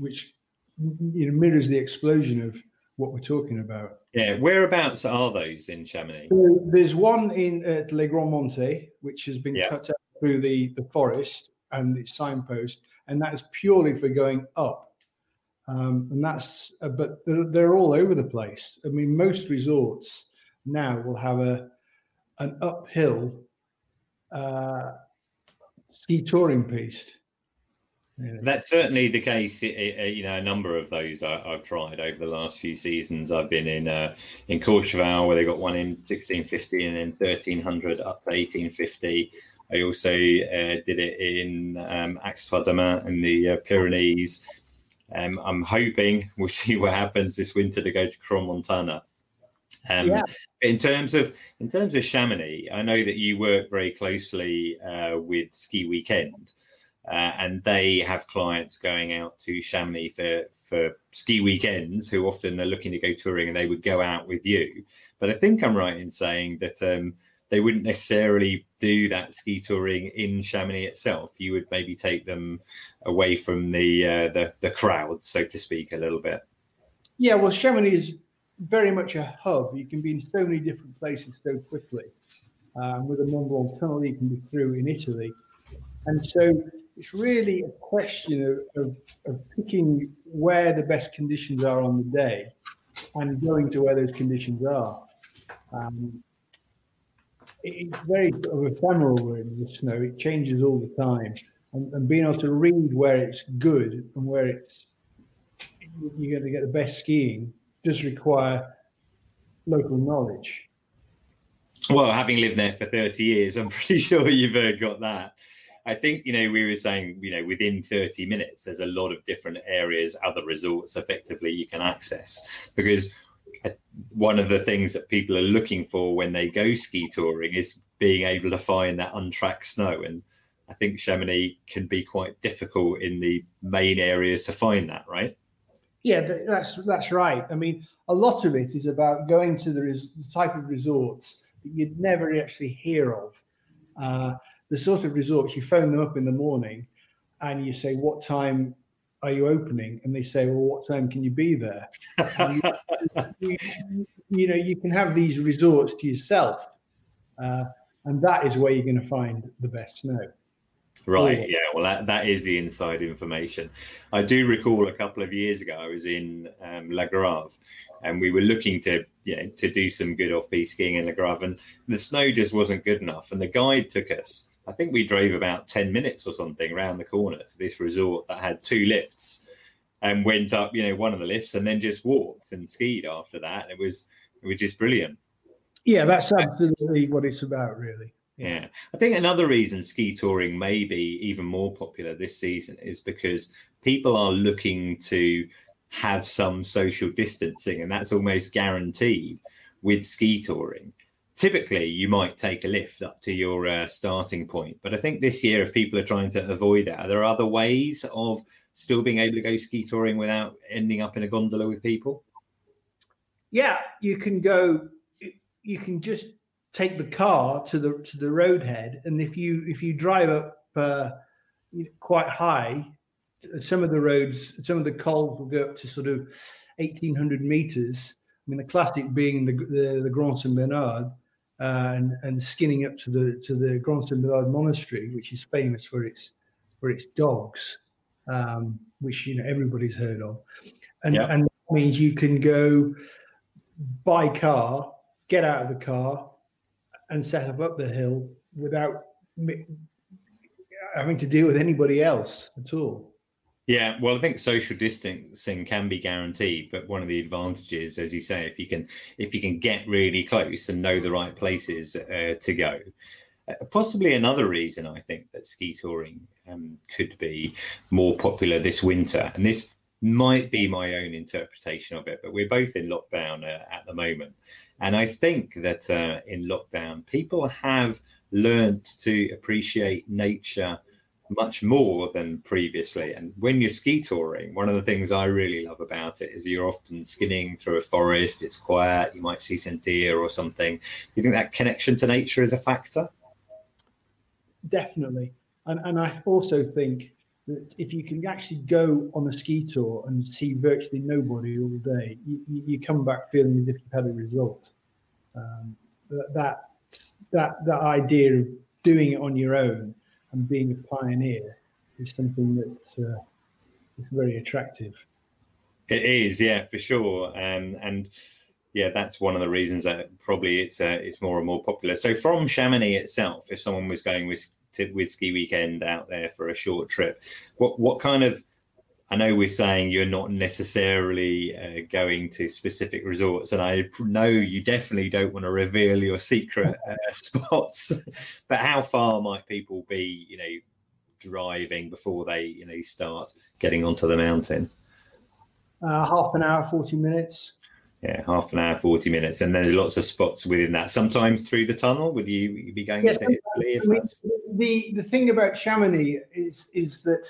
which, you know, mirrors the explosion of what we're talking about. Yeah, whereabouts are those in Chamonix? So there's one in Le Grand Monte, which has been cut out through the forest and its signpost, and that is purely for going up. And that's, but they're all over the place. I mean, most resorts now will have an uphill ski touring piste. Yeah. That's certainly the case. You know, a number of those I've tried over the last few seasons. I've been in Courchevel, where they got one in 1650 and then 1300 up to 1850. I also did it in Aix-Trois-Damas in the Pyrenees. I'm hoping we'll see what happens this winter to go to Crans-Montana. Yeah. In terms of Chamonix, I know that you work very closely with Ski Weekend, and they have clients going out to Chamonix for ski weekends who often are looking to go touring, and they would go out with you. But I think I'm right in saying that they wouldn't necessarily do that ski touring in Chamonix itself. You would maybe take them away from the crowd, so to speak, a little bit. Yeah, well, Chamonix is very much a hub. You can be in so many different places so quickly. With the Mont Blanc tunnel, you can be through in Italy. And so it's really a question of picking where the best conditions are on the day and going to where those conditions are. It's very sort of ephemeral in the snow. It changes all the time, and being able to read where it's good and where it's you're going to get the best skiing does require local knowledge. Well, having lived there for 30 years, I'm pretty sure you've got that. I think, you know, we were saying, you know, within 30 minutes, there's a lot of different areas, other resorts effectively you can access, because one of the things that people are looking for when they go ski touring is being able to find that untracked snow. And I think Chamonix can be quite difficult in the main areas to find that, right? Yeah, that's right. I mean, a lot of it is about going to the type of resorts that you'd never actually hear of. The sort of resorts you phone them up in the morning and you say, what time are you opening? And they say, well, what time can you be there? You know, you can have these resorts to yourself, and that is where you're going to find the best snow. Right. Yeah. Well, that is the inside information. I do recall a couple of years ago, I was in La Grave, and we were looking to, you know, to do some good off-piste skiing in La Grave, and the snow just wasn't good enough. And the guide took us, I think we drove about 10 minutes or something around the corner to this resort that had two lifts, and went up, you know, one of the lifts and then just walked and skied after that. It was just brilliant. Yeah. That's absolutely what it's about, really. Yeah, I think another reason ski touring may be even more popular this season is because people are looking to have some social distancing, and that's almost guaranteed with ski touring. Typically, you might take a lift up to your starting point, but I think this year, if people are trying to avoid that, are there other ways of still being able to go ski touring without ending up in a gondola with people? Yeah, you can go, you can just take the car to the roadhead, and if you drive up quite high, some of the roads, some of the cols will go up to sort of 1,800 meters. I mean, the classic being the Grand St Bernard, and skinning up to the Grand St Bernard monastery, which is famous for its dogs, which, you know, everybody's heard of, and that means you can go by car, get out of the car, and set up the hill without having to deal with anybody else at all. Yeah, well, I think social distancing can be guaranteed, but one of the advantages, as you say, if you can get really close and know the right places to go. Possibly another reason I think that ski touring could be more popular this winter, and this might be my own interpretation of it, but we're both in lockdown at the moment. And I think that in lockdown, people have learned to appreciate nature much more than previously. And when you're ski touring, one of the things I really love about it is you're often skinning through a forest. It's quiet. You might see some deer or something. Do you think that connection to nature is a factor? Definitely. And I also think that if you can actually go on a ski tour and see virtually nobody all day, you come back feeling as if you've had a result. That idea of doing it on your own and being a pioneer is something that is very attractive. It is, yeah, for sure. And yeah, that's one of the reasons that probably it's more and more popular. So from Chamonix itself, if someone was going with Ski Weekend out there for a short trip, what kind of, I know we're saying you're not necessarily going to specific resorts, and I know you definitely don't want to reveal your secret spots, but how far might people be, you know, driving before they, you know, start getting onto the mountain? Half an hour, 40 minutes. Yeah, half an hour, 40 minutes. And there's lots of spots within that. Sometimes through the tunnel, would you be going to Italy? the thing about Chamonix is that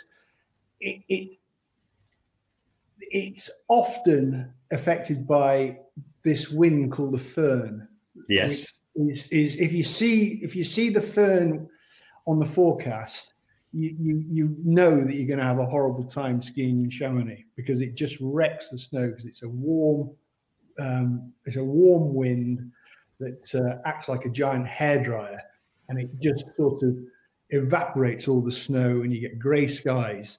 it's often affected by this wind called the fern. Yes, is if you see the fern on the forecast, you know that you're going to have a horrible time skiing in Chamonix because it just wrecks the snow, because it's a warm wind that acts like a giant hairdryer, and it just sort of evaporates all the snow and you get grey skies.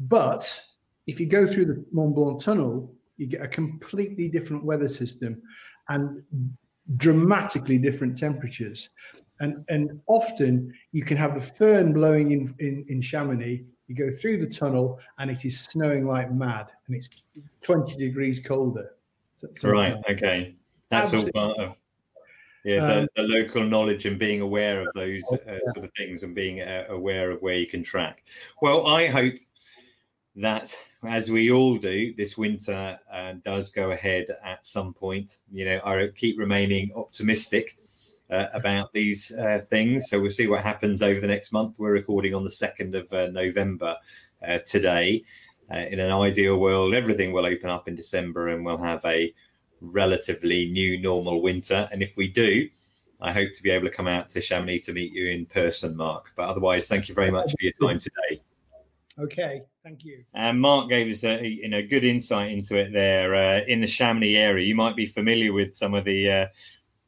But if you go through the Mont Blanc tunnel, you get a completely different weather system and dramatically different temperatures. And often you can have the fern blowing in Chamonix. You go through the tunnel and it is snowing like mad, and it's 20 degrees colder. Right. Okay. That's absolutely all part of the local knowledge and being aware of those sort of things, and being aware of where you can track. Well, I hope that, as we all do, this winter does go ahead at some point. You know, I keep remaining optimistic about these things. So we'll see what happens over the next month. We're recording on the 2nd of November today. In an ideal world, everything will open up in December and we'll have a relatively new normal winter. And if we do, I hope to be able to come out to Chamonix to meet you in person, Mark. But otherwise, thank you very much for your time today. Okay, thank you. And Mark gave us a good insight into it there in the Chamonix area. You might be familiar with some of the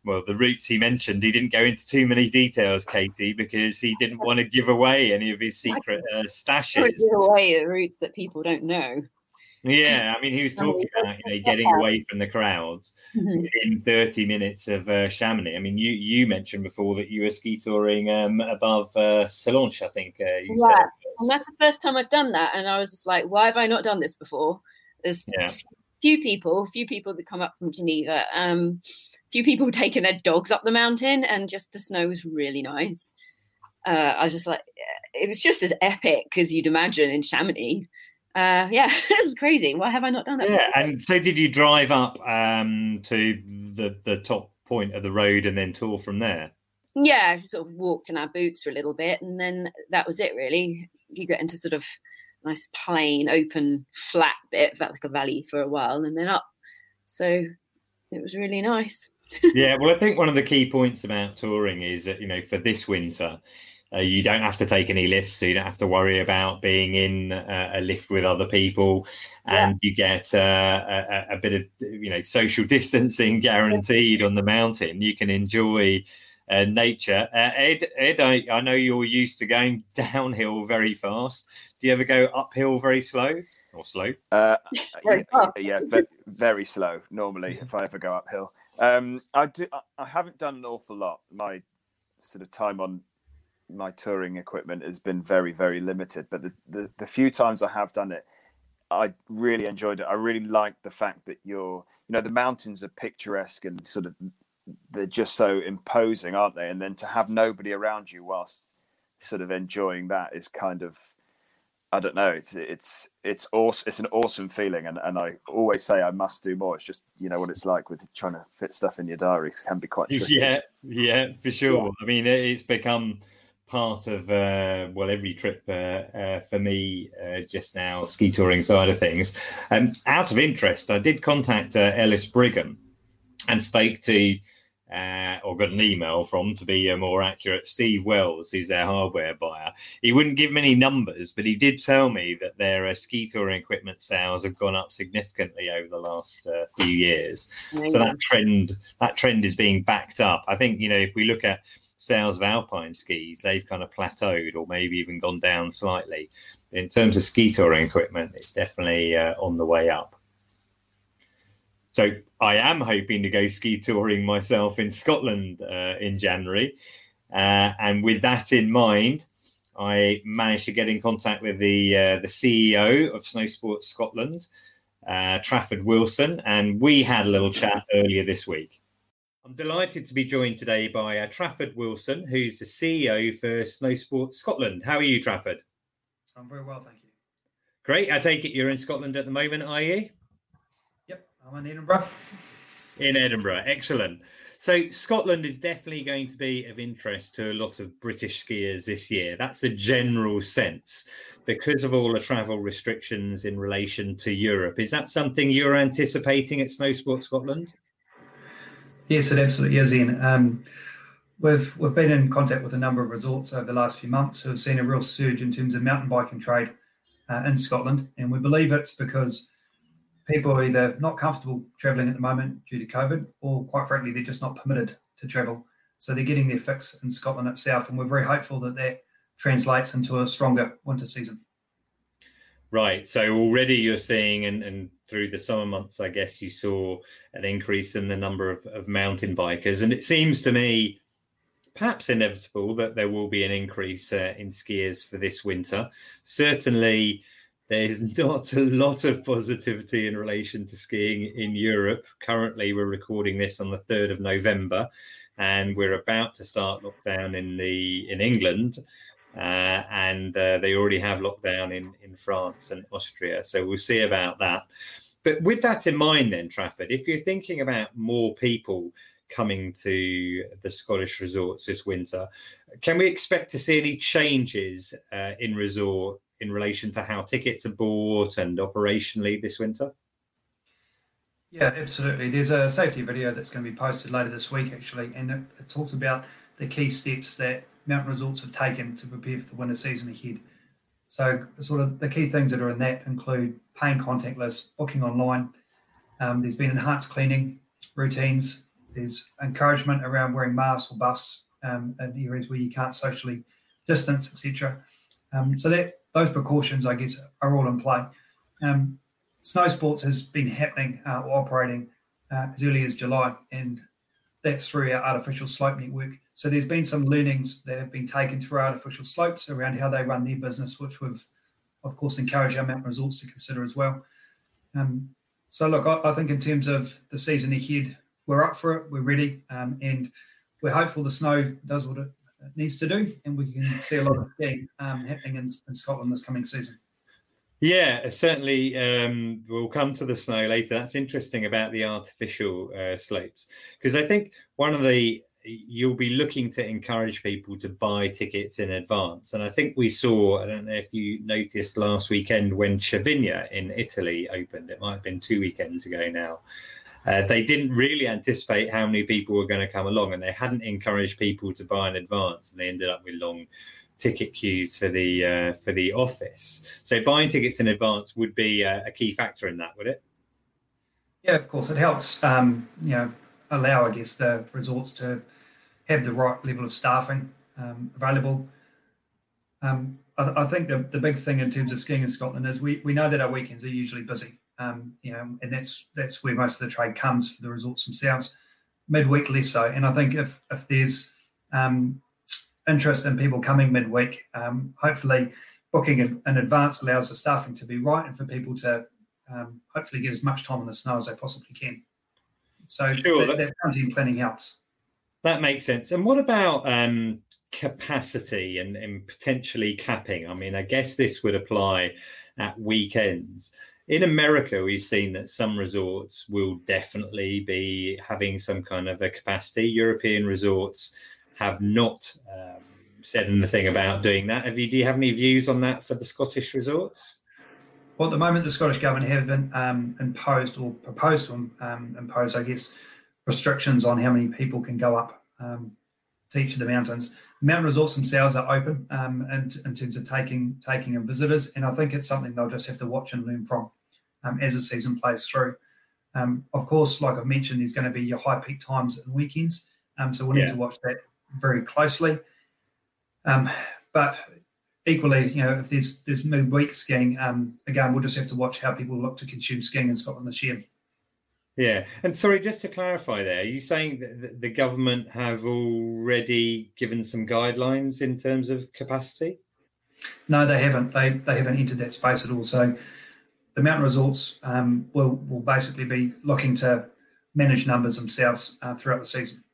routes he mentioned. He didn't go into too many details, Katie, because he didn't want to give away any of his secret stashes. I don't give away the routes that people don't know. Yeah, I mean, he was talking about getting away from the crowds in 30 minutes of Chamonix. I mean, you mentioned before that you were ski touring above Sallanches, I think. You said. And that's the first time I've done that. And I was just like, why have I not done this before? There's few people that come up from Geneva. Few people taking their dogs up the mountain, and just the snow was really nice. I was just like, it was just as epic as you'd imagine in Chamonix. It was crazy. Why have I not done that? Yeah, and so did you drive up to the top point of the road and then tour from there? Yeah, I sort of walked in our boots for a little bit, and then that was it, really. You get into sort of nice plain, open, flat bit, felt like a valley for a while, and then up. So it was really nice. Yeah, well, I think one of the key points about touring is that, for this winter, you don't have to take any lifts, so you don't have to worry about being in a lift with other people, and you get a bit of social distancing guaranteed on the mountain. You can enjoy nature. Ed, I know you're used to going downhill very fast. Do you ever go uphill very slow or slow? Very slow normally. If I ever go uphill, I do. I haven't done an awful lot. My sort of time on my touring equipment has been very, very limited, but the few times I have done it, I really enjoyed it. I really liked the fact that the mountains are picturesque and sort of they're just so imposing, aren't they? And then to have nobody around you whilst sort of enjoying that is kind of, I don't know, it's awesome. It's an awesome feeling, and I always say I must do more. It's just what it's like with trying to fit stuff in your diary. It can be quite tricky. Yeah, for sure. I mean, it's become part of every trip for me just now, ski touring side of things. Out of interest, I did contact Ellis Brigham and spoke to or got an email from, to be more accurate, Steve Wells, who's their hardware buyer. He wouldn't give me any numbers, but he did tell me that their ski touring equipment sales have gone up significantly over the last few years. Mm-hmm. So that trend is being backed up. I think, if we look at sales of alpine skis, they've kind of plateaued or maybe even gone down slightly. In terms of ski touring equipment, it's definitely on the way up. So I am hoping to go ski touring myself in Scotland in January. And with that in mind, I managed to get in contact with the CEO of Snow Sports Scotland, Trafford Wilson, and we had a little chat earlier this week. I'm delighted to be joined today by Trafford Wilson, who's the CEO for Snow Sports Scotland. How are you, Trafford? I'm very well, thank you. Great. I take it you're in Scotland at the moment, are you? I'm in Edinburgh. in Edinburgh. Excellent. So Scotland is definitely going to be of interest to a lot of British skiers this year. That's the general sense because of all the travel restrictions in relation to Europe. Is that something you're anticipating at Snow Sports Scotland? Yes, it absolutely is, Ian. We've been in contact with a number of resorts over the last few months who have seen a real surge in terms of mountain biking trade in Scotland, and we believe it's because people are either not comfortable travelling at the moment due to COVID, or quite frankly, they're just not permitted to travel. So they're getting their fix in Scotland itself, and we're very hopeful that that translates into a stronger winter season. Right. So already you're seeing, and through the summer months, I guess you saw an increase in the number of mountain bikers. And it seems to me perhaps inevitable that there will be an increase in skiers for this winter. Certainly, there's not a lot of positivity in relation to skiing in Europe. Currently, we're recording this on the 3rd of November, and we're about to start lockdown in England. And they already have lockdown in France and Austria. So we'll see about that. But with that in mind then, Trafford, if you're thinking about more people coming to the Scottish resorts this winter, can we expect to see any changes in resort in relation to how tickets are bought and operationally this winter? Yeah, absolutely. There's a safety video that's going to be posted later this week, actually, and it talks about the key steps that mountain resorts have taken to prepare for the winter season ahead. So sort of the key things that are in that include paying contactless, booking online. There's been enhanced cleaning routines. There's encouragement around wearing masks or buffs in areas where you can't socially distance, etc. So those precautions, I guess, are all in play. Snow sports has been happening or operating as early as July, and that's through our artificial slope network. So there's been some learnings that have been taken through artificial slopes around how they run their business, which we've, of course, encouraged our mountain resorts to consider as well. So look, I think in terms of the season ahead, we're up for it, we're ready, and we're hopeful the snow does what it needs to do, and we can see a lot of skiing happening in Scotland this coming season. Yeah, certainly. We'll come to the snow later. That's interesting about the artificial slopes, because I think you'll be looking to encourage people to buy tickets in advance. And I think we saw, I don't know if you noticed last weekend when Cervinia in Italy opened, it might have been 2 weekends ago now. They didn't really anticipate how many people were going to come along, and they hadn't encouraged people to buy in advance, and they ended up with long ticket queues for the office. So buying tickets in advance would be a key factor in that, would it? Yeah, of course. It helps, allow, I guess, the resorts to have the right level of staffing available. I think the big thing in terms of skiing in Scotland is we know that our weekends are usually busy. And that's where most of the trade comes for the resorts themselves, midweek less so. And I think if there's interest in people coming midweek, hopefully booking in advance allows the staffing to be right and for people to hopefully get as much time in the snow as they possibly can. So sure, that content planning helps. That makes sense. And what about capacity and potentially capping? I mean, I guess this would apply at weekends. In America, we've seen that some resorts will definitely be having some kind of a capacity. European resorts have not said anything about doing that. Do you have any views on that for the Scottish resorts? Well, at the moment, the Scottish government haven't imposed or proposed to impose, I guess, restrictions on how many people can go up to each of the mountains. Mountain resorts themselves are open and in terms of taking in visitors, and I think it's something they'll just have to watch and learn from as the season plays through. Of course, like I've mentioned, there's going to be your high peak times and weekends, so we'll need to watch that very closely. But equally, if there's midweek skiing, again, we'll just have to watch how people look to consume skiing in Scotland this year. Yeah. And sorry, just to clarify there, are you saying that the government have already given some guidelines in terms of capacity? No, they haven't. They haven't entered that space at all. So the mountain resorts will basically be looking to manage numbers themselves throughout the season.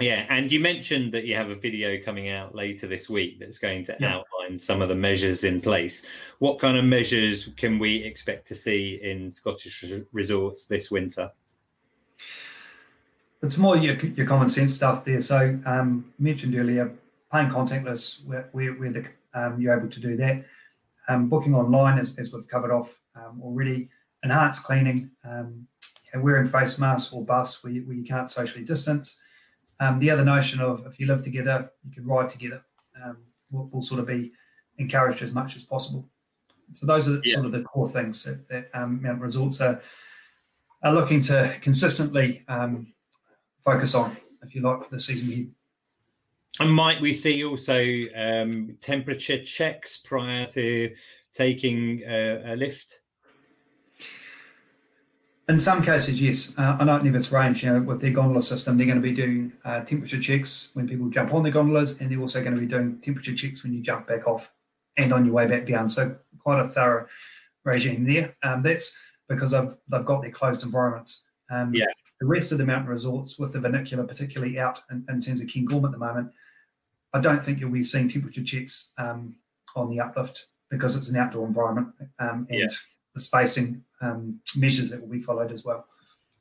Yeah. And you mentioned that you have a video coming out later this week that's going to outline some of the measures in place. What kind of measures can we expect to see in Scottish resorts this winter? It's more your common sense stuff there. So mentioned earlier, paying contactless, where you're able to do that. Booking online, as we've covered off already. Enhanced cleaning, wearing face masks or bus where you can't socially distance. The other notion of if you live together, you can ride together will sort of be encouraged as much as possible. So those are sort of the core things that mountain resorts are looking to consistently focus on, if you like, for the season ahead. And might we see also temperature checks prior to taking a lift? In some cases, yes. I know at Nevitt's Range, with their gondola system, they're going to be doing temperature checks when people jump on their gondolas, and they're also going to be doing temperature checks when you jump back off and on your way back down. So quite a thorough regime there. That's because they've got their closed environments. The rest of the mountain resorts, with the vernacular particularly out in terms of Cairngorm at the moment, I don't think you'll be seeing temperature checks on the uplift because it's an outdoor environment and the spacing measures that will be followed as well.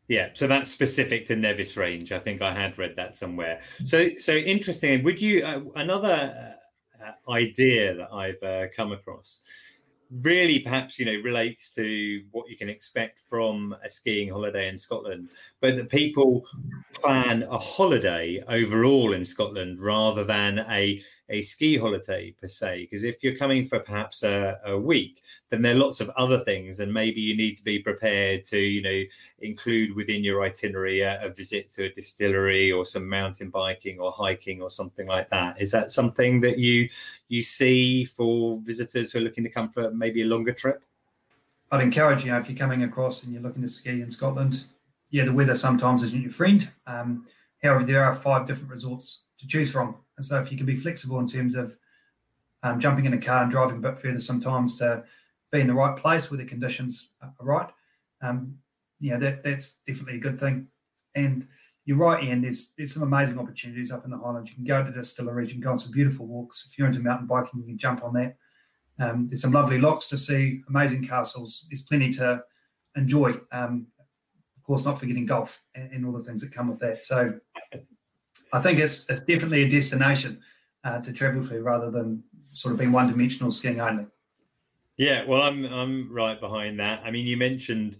Yeah, so that's specific to Nevis Range. I think I had read that somewhere. So interesting. Would you another idea that I've come across really perhaps relates to what you can expect from a skiing holiday in Scotland, but that people plan a holiday overall in Scotland rather than a ski holiday per se, because if you're coming for perhaps a week, then there are lots of other things, and maybe you need to be prepared to include within your itinerary a visit to a distillery or some mountain biking or hiking or something like that. Is that something that you see for visitors who are looking to come for maybe a longer trip? I'd encourage if you're coming across and you're looking to ski in Scotland, the weather sometimes isn't your friend. However, there are 5 different resorts to choose from. And so if you can be flexible in terms of jumping in a car and driving a bit further sometimes to be in the right place where the conditions are right, that's definitely a good thing. And you're right, Ian, there's some amazing opportunities up in the Highlands. You can go to distilleries, you can go on some beautiful walks. If you're into mountain biking, you can jump on that. There's some lovely lochs to see, amazing castles. There's plenty to enjoy. Of course, not forgetting golf and all the things that come with that. So I think it's definitely a destination to travel to rather than sort of being one-dimensional skiing only. Yeah, well, I'm right behind that. I mean, you mentioned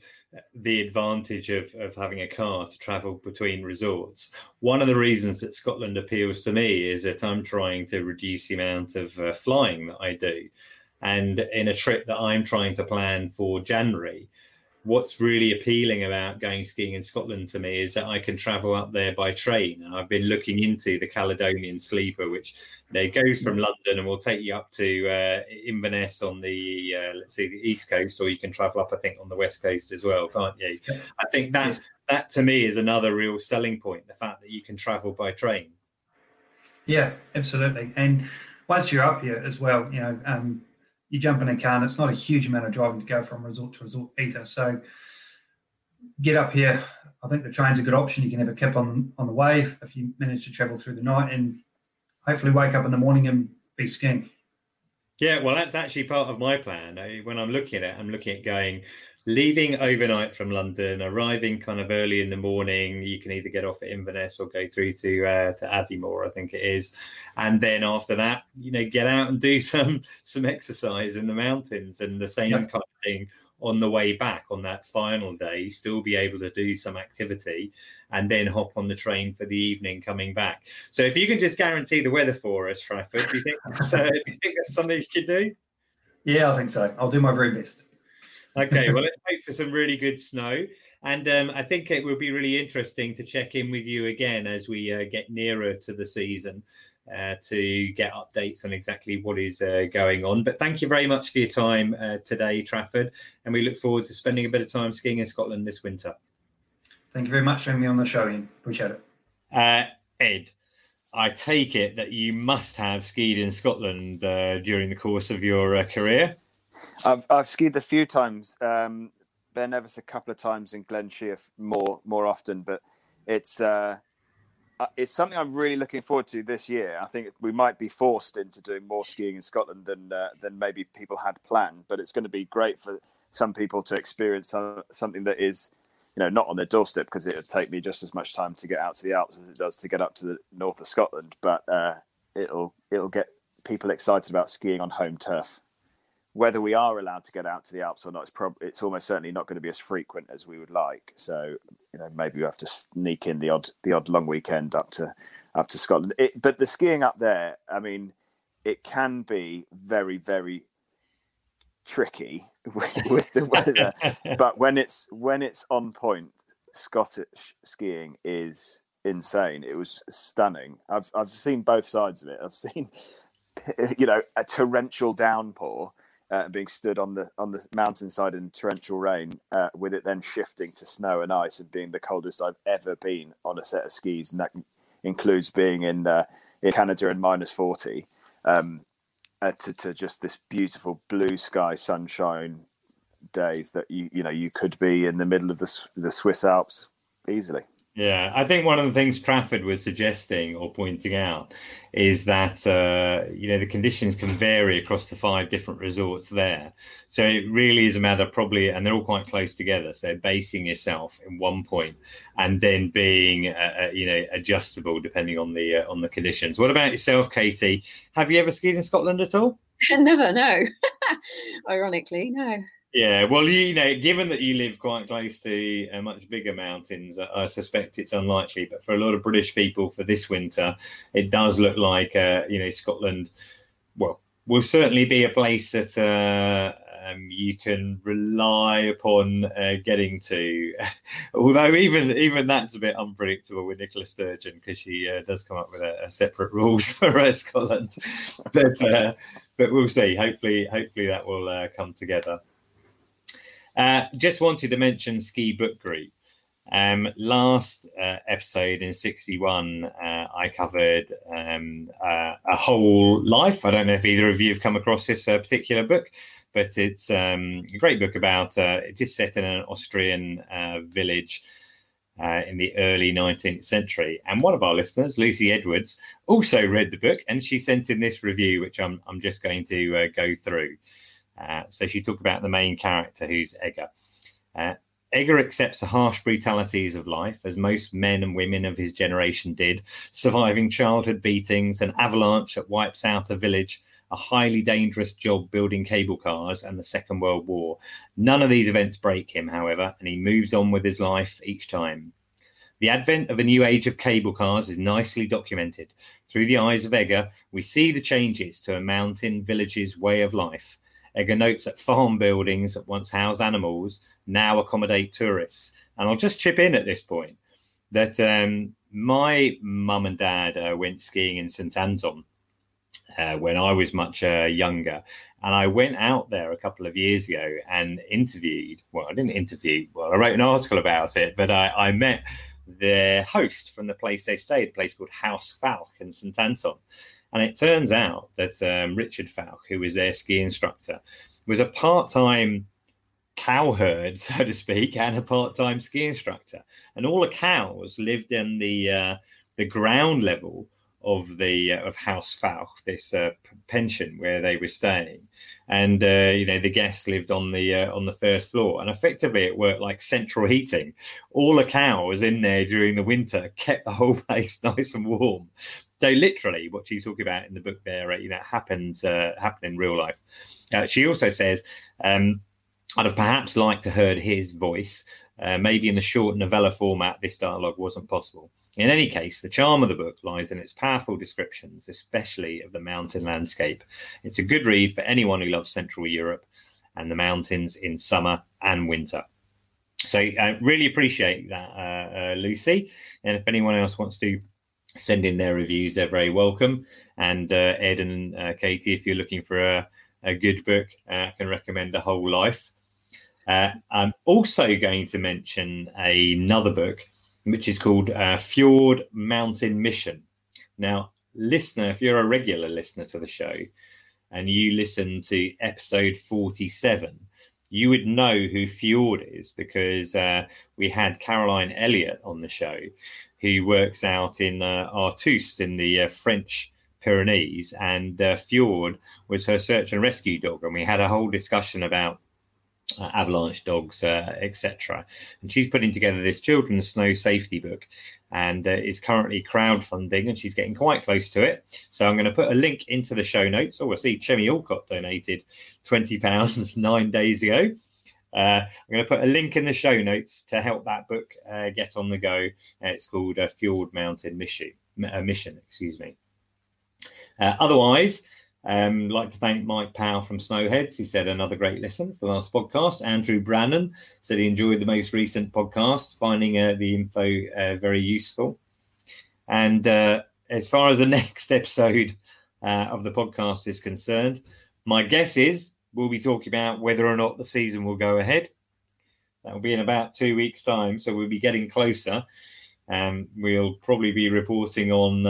the advantage of having a car to travel between resorts. One of the reasons that Scotland appeals to me is that I'm trying to reduce the amount of flying that I do. And in a trip that I'm trying to plan for January, what's really appealing about going skiing in Scotland to me is that I can travel up there by train. And I've been looking into the Caledonian Sleeper, which goes from London and will take you up to Inverness on the, the East Coast, or you can travel up, I think, on the West Coast as well, can't you? I think that to me is another real selling point, the fact that you can travel by train. Yeah, absolutely. And once you're up here as well, you jump in a car and it's not a huge amount of driving to go from resort to resort either. So get up here. I think the train's a good option. You can have a kip on the way if you manage to travel through the night and hopefully wake up in the morning and be skiing. Yeah, well, that's actually part of my plan. When I'm looking at going, leaving overnight from London, arriving kind of early in the morning. You can either get off at Inverness or go through to Aviemore, I think it is, and then after that, get out and do some exercise in the mountains, and the same kind of thing on the way back on that final day. Still be able to do some activity, and then hop on the train for the evening coming back. So if you can just guarantee the weather for us, Trafford, do you think that's something you could do? Yeah, I think so. I'll do my very best. Okay, well, let's hope for some really good snow. And I think it will be really interesting to check in with you again as we get nearer to the season to get updates on exactly what is going on. But thank you very much for your time today, Trafford. And we look forward to spending a bit of time skiing in Scotland this winter. Thank you very much for having me on the show, Ian. Appreciate it. Ed, I take it that you must have skied in Scotland during the course of your career. I've skied a few times, Bear Nevis a couple of times, and Glen Shear more often. But it's something I'm really looking forward to this year. I think we might be forced into doing more skiing in Scotland than maybe people had planned. But it's going to be great for some people to experience something that is you know, not on the doorstep, because it would take me just as much time to get out to the Alps as it does to get up to the north of Scotland. But it'll get people excited about skiing on home turf. Whether we are allowed to get out to the Alps or not, it's almost certainly not going to be as frequent as we would like. So, you know, maybe we have to sneak in the odd long weekend up to Scotland. But the skiing up there, I mean, it can be very, very tricky with the weather. But when it's on point, Scottish skiing is insane. It was stunning. I've seen both sides of it. I've seen, you know, a torrential downpour, being stood on the mountainside in torrential rain, with it then shifting to snow and ice, and being the coldest I've ever been on a set of skis, and that includes being in Canada in -40, to just this beautiful blue sky sunshine days that you could be in the middle of the Swiss Alps easily. Yeah, I think one of the things Trafford was suggesting or pointing out is that, the conditions can vary across the 5 different resorts there. So it really is a matter probably, and they're all quite close together, so basing yourself in one point and then being, adjustable depending on the conditions. What about yourself, Katie? Have you ever skied in Scotland at all? Never, no. Ironically, no. Yeah, well, given that you live quite close to much bigger mountains, I suspect it's unlikely. But for a lot of British people, for this winter, it does look like, Scotland, well, will certainly be a place that you can rely upon getting to. Although even that's a bit unpredictable with Nicola Sturgeon, because she does come up with a separate rules for Scotland. But we'll see. Hopefully that will come together. Just wanted to mention Ski Book Group. Last episode in 61, I covered A Whole Life. I don't know if either of you have come across this particular book, but it's a great book about, it is set in an Austrian village in the early 19th century. And one of our listeners, Lucy Edwards, also read the book, and she sent in this review, which I'm just going to go through. So she talked about the main character, who's Egger. Egger accepts the harsh brutalities of life, as most men and women of his generation did, surviving childhood beatings, an avalanche that wipes out a village, a highly dangerous job building cable cars, and the Second World War. None of these events break him, however, and he moves on with his life each time. The advent of a new age of cable cars is nicely documented. Through the eyes of Egger, we see the changes to a mountain village's way of life. Egger notes that farm buildings that once housed animals now accommodate tourists. And I'll just chip in at this point that my mum and dad went skiing in St. Anton when I was much younger. And I went out there a couple of years ago and I wrote an article about it, but I met their host from the place they stayed, a place called House Falk in St. Anton. And it turns out that Richard Falk, who was their ski instructor, was a part-time cowherd, so to speak, and a part-time ski instructor. And all the cows lived in the ground level of the House Falk, this pension where they were staying. And, the guests lived on the first floor. And effectively it worked like central heating. All the cows in there during the winter kept the whole place nice and warm. So literally what she's talking about in the book there, happens happened in real life. She also says, I'd have perhaps liked to heard his voice. Maybe in the short novella format, this dialogue wasn't possible. In any case, the charm of the book lies in its powerful descriptions, especially of the mountain landscape. It's a good read for anyone who loves Central Europe and the mountains in summer and winter. So I really appreciate that, Lucy. And if anyone else wants to send in their reviews, they're very welcome. And Ed and Katie, if you're looking for a good book, I can recommend A Whole Life. I'm also going to mention another book, which is called Fjord Mountain Mission. Now, listener, if you're a regular listener to the show and you listen to episode 47, you would know who Fjord is, because we had Caroline Elliott on the show, who works out in Artoust in the French Pyrenees, and Fjord was her search and rescue dog. And we had a whole discussion about avalanche dogs, etc. And she's putting together this children's snow safety book, and is currently crowdfunding, and she's getting quite close to it. So I'm going to put a link into the show notes. Oh, we'll see Chemi Alcott donated £20 9 days ago. I'm going to put a link in the show notes to help that book get on the go. It's called Fjord Mountain Mission. Mission, excuse me. Otherwise, I'd like to thank Mike Powell from Snowheads. He said another great listen for the last podcast. Andrew Brannan said he enjoyed the most recent podcast, finding the info very useful. And as far as the next episode of the podcast is concerned, my guess is we'll be talking about whether or not the season will go ahead. That will be in about 2 weeks' time, so we'll be getting closer. We'll probably be reporting on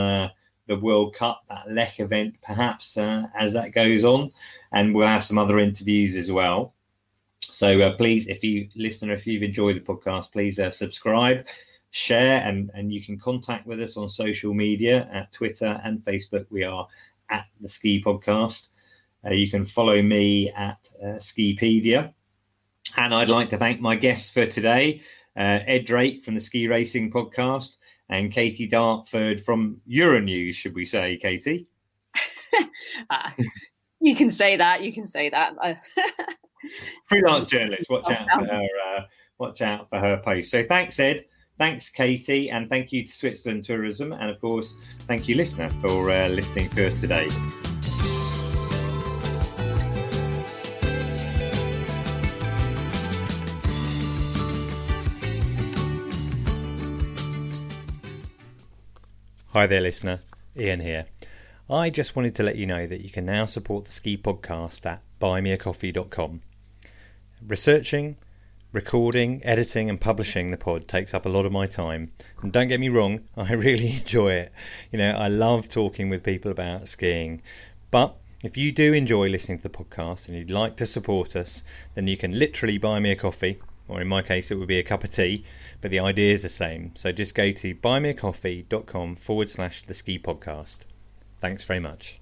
the World Cup, that Lech event, perhaps, as that goes on. And we'll have some other interviews as well. So please, if you listener, if you've enjoyed the podcast, please subscribe, share, and you can contact with us on social media at Twitter and Facebook. We are at The Ski Podcast. You can follow me at Skipedia. And I'd like to thank my guests for today, Ed Drake from the Ski Racing Podcast and Katie Dartford from Euronews, should we say, Katie? You can say that, you can say that. Freelance journalist, watch out for her post. So thanks, Ed. Thanks, Katie. And thank you to Switzerland Tourism. And, of course, thank you, listener, for listening to us today. Hi there, listener. Ian here. I just wanted to let you know that you can now support the Ski Podcast at buymeacoffee.com. Researching, recording, editing and publishing the pod takes up a lot of my time. And don't get me wrong, I really enjoy it. You know, I love talking with people about skiing. But if you do enjoy listening to the podcast and you'd like to support us, then you can literally buy me a coffee. Or in my case, it would be a cup of tea, but the idea is the same. So just go to buymeacoffee.com/theski podcast. Thanks very much.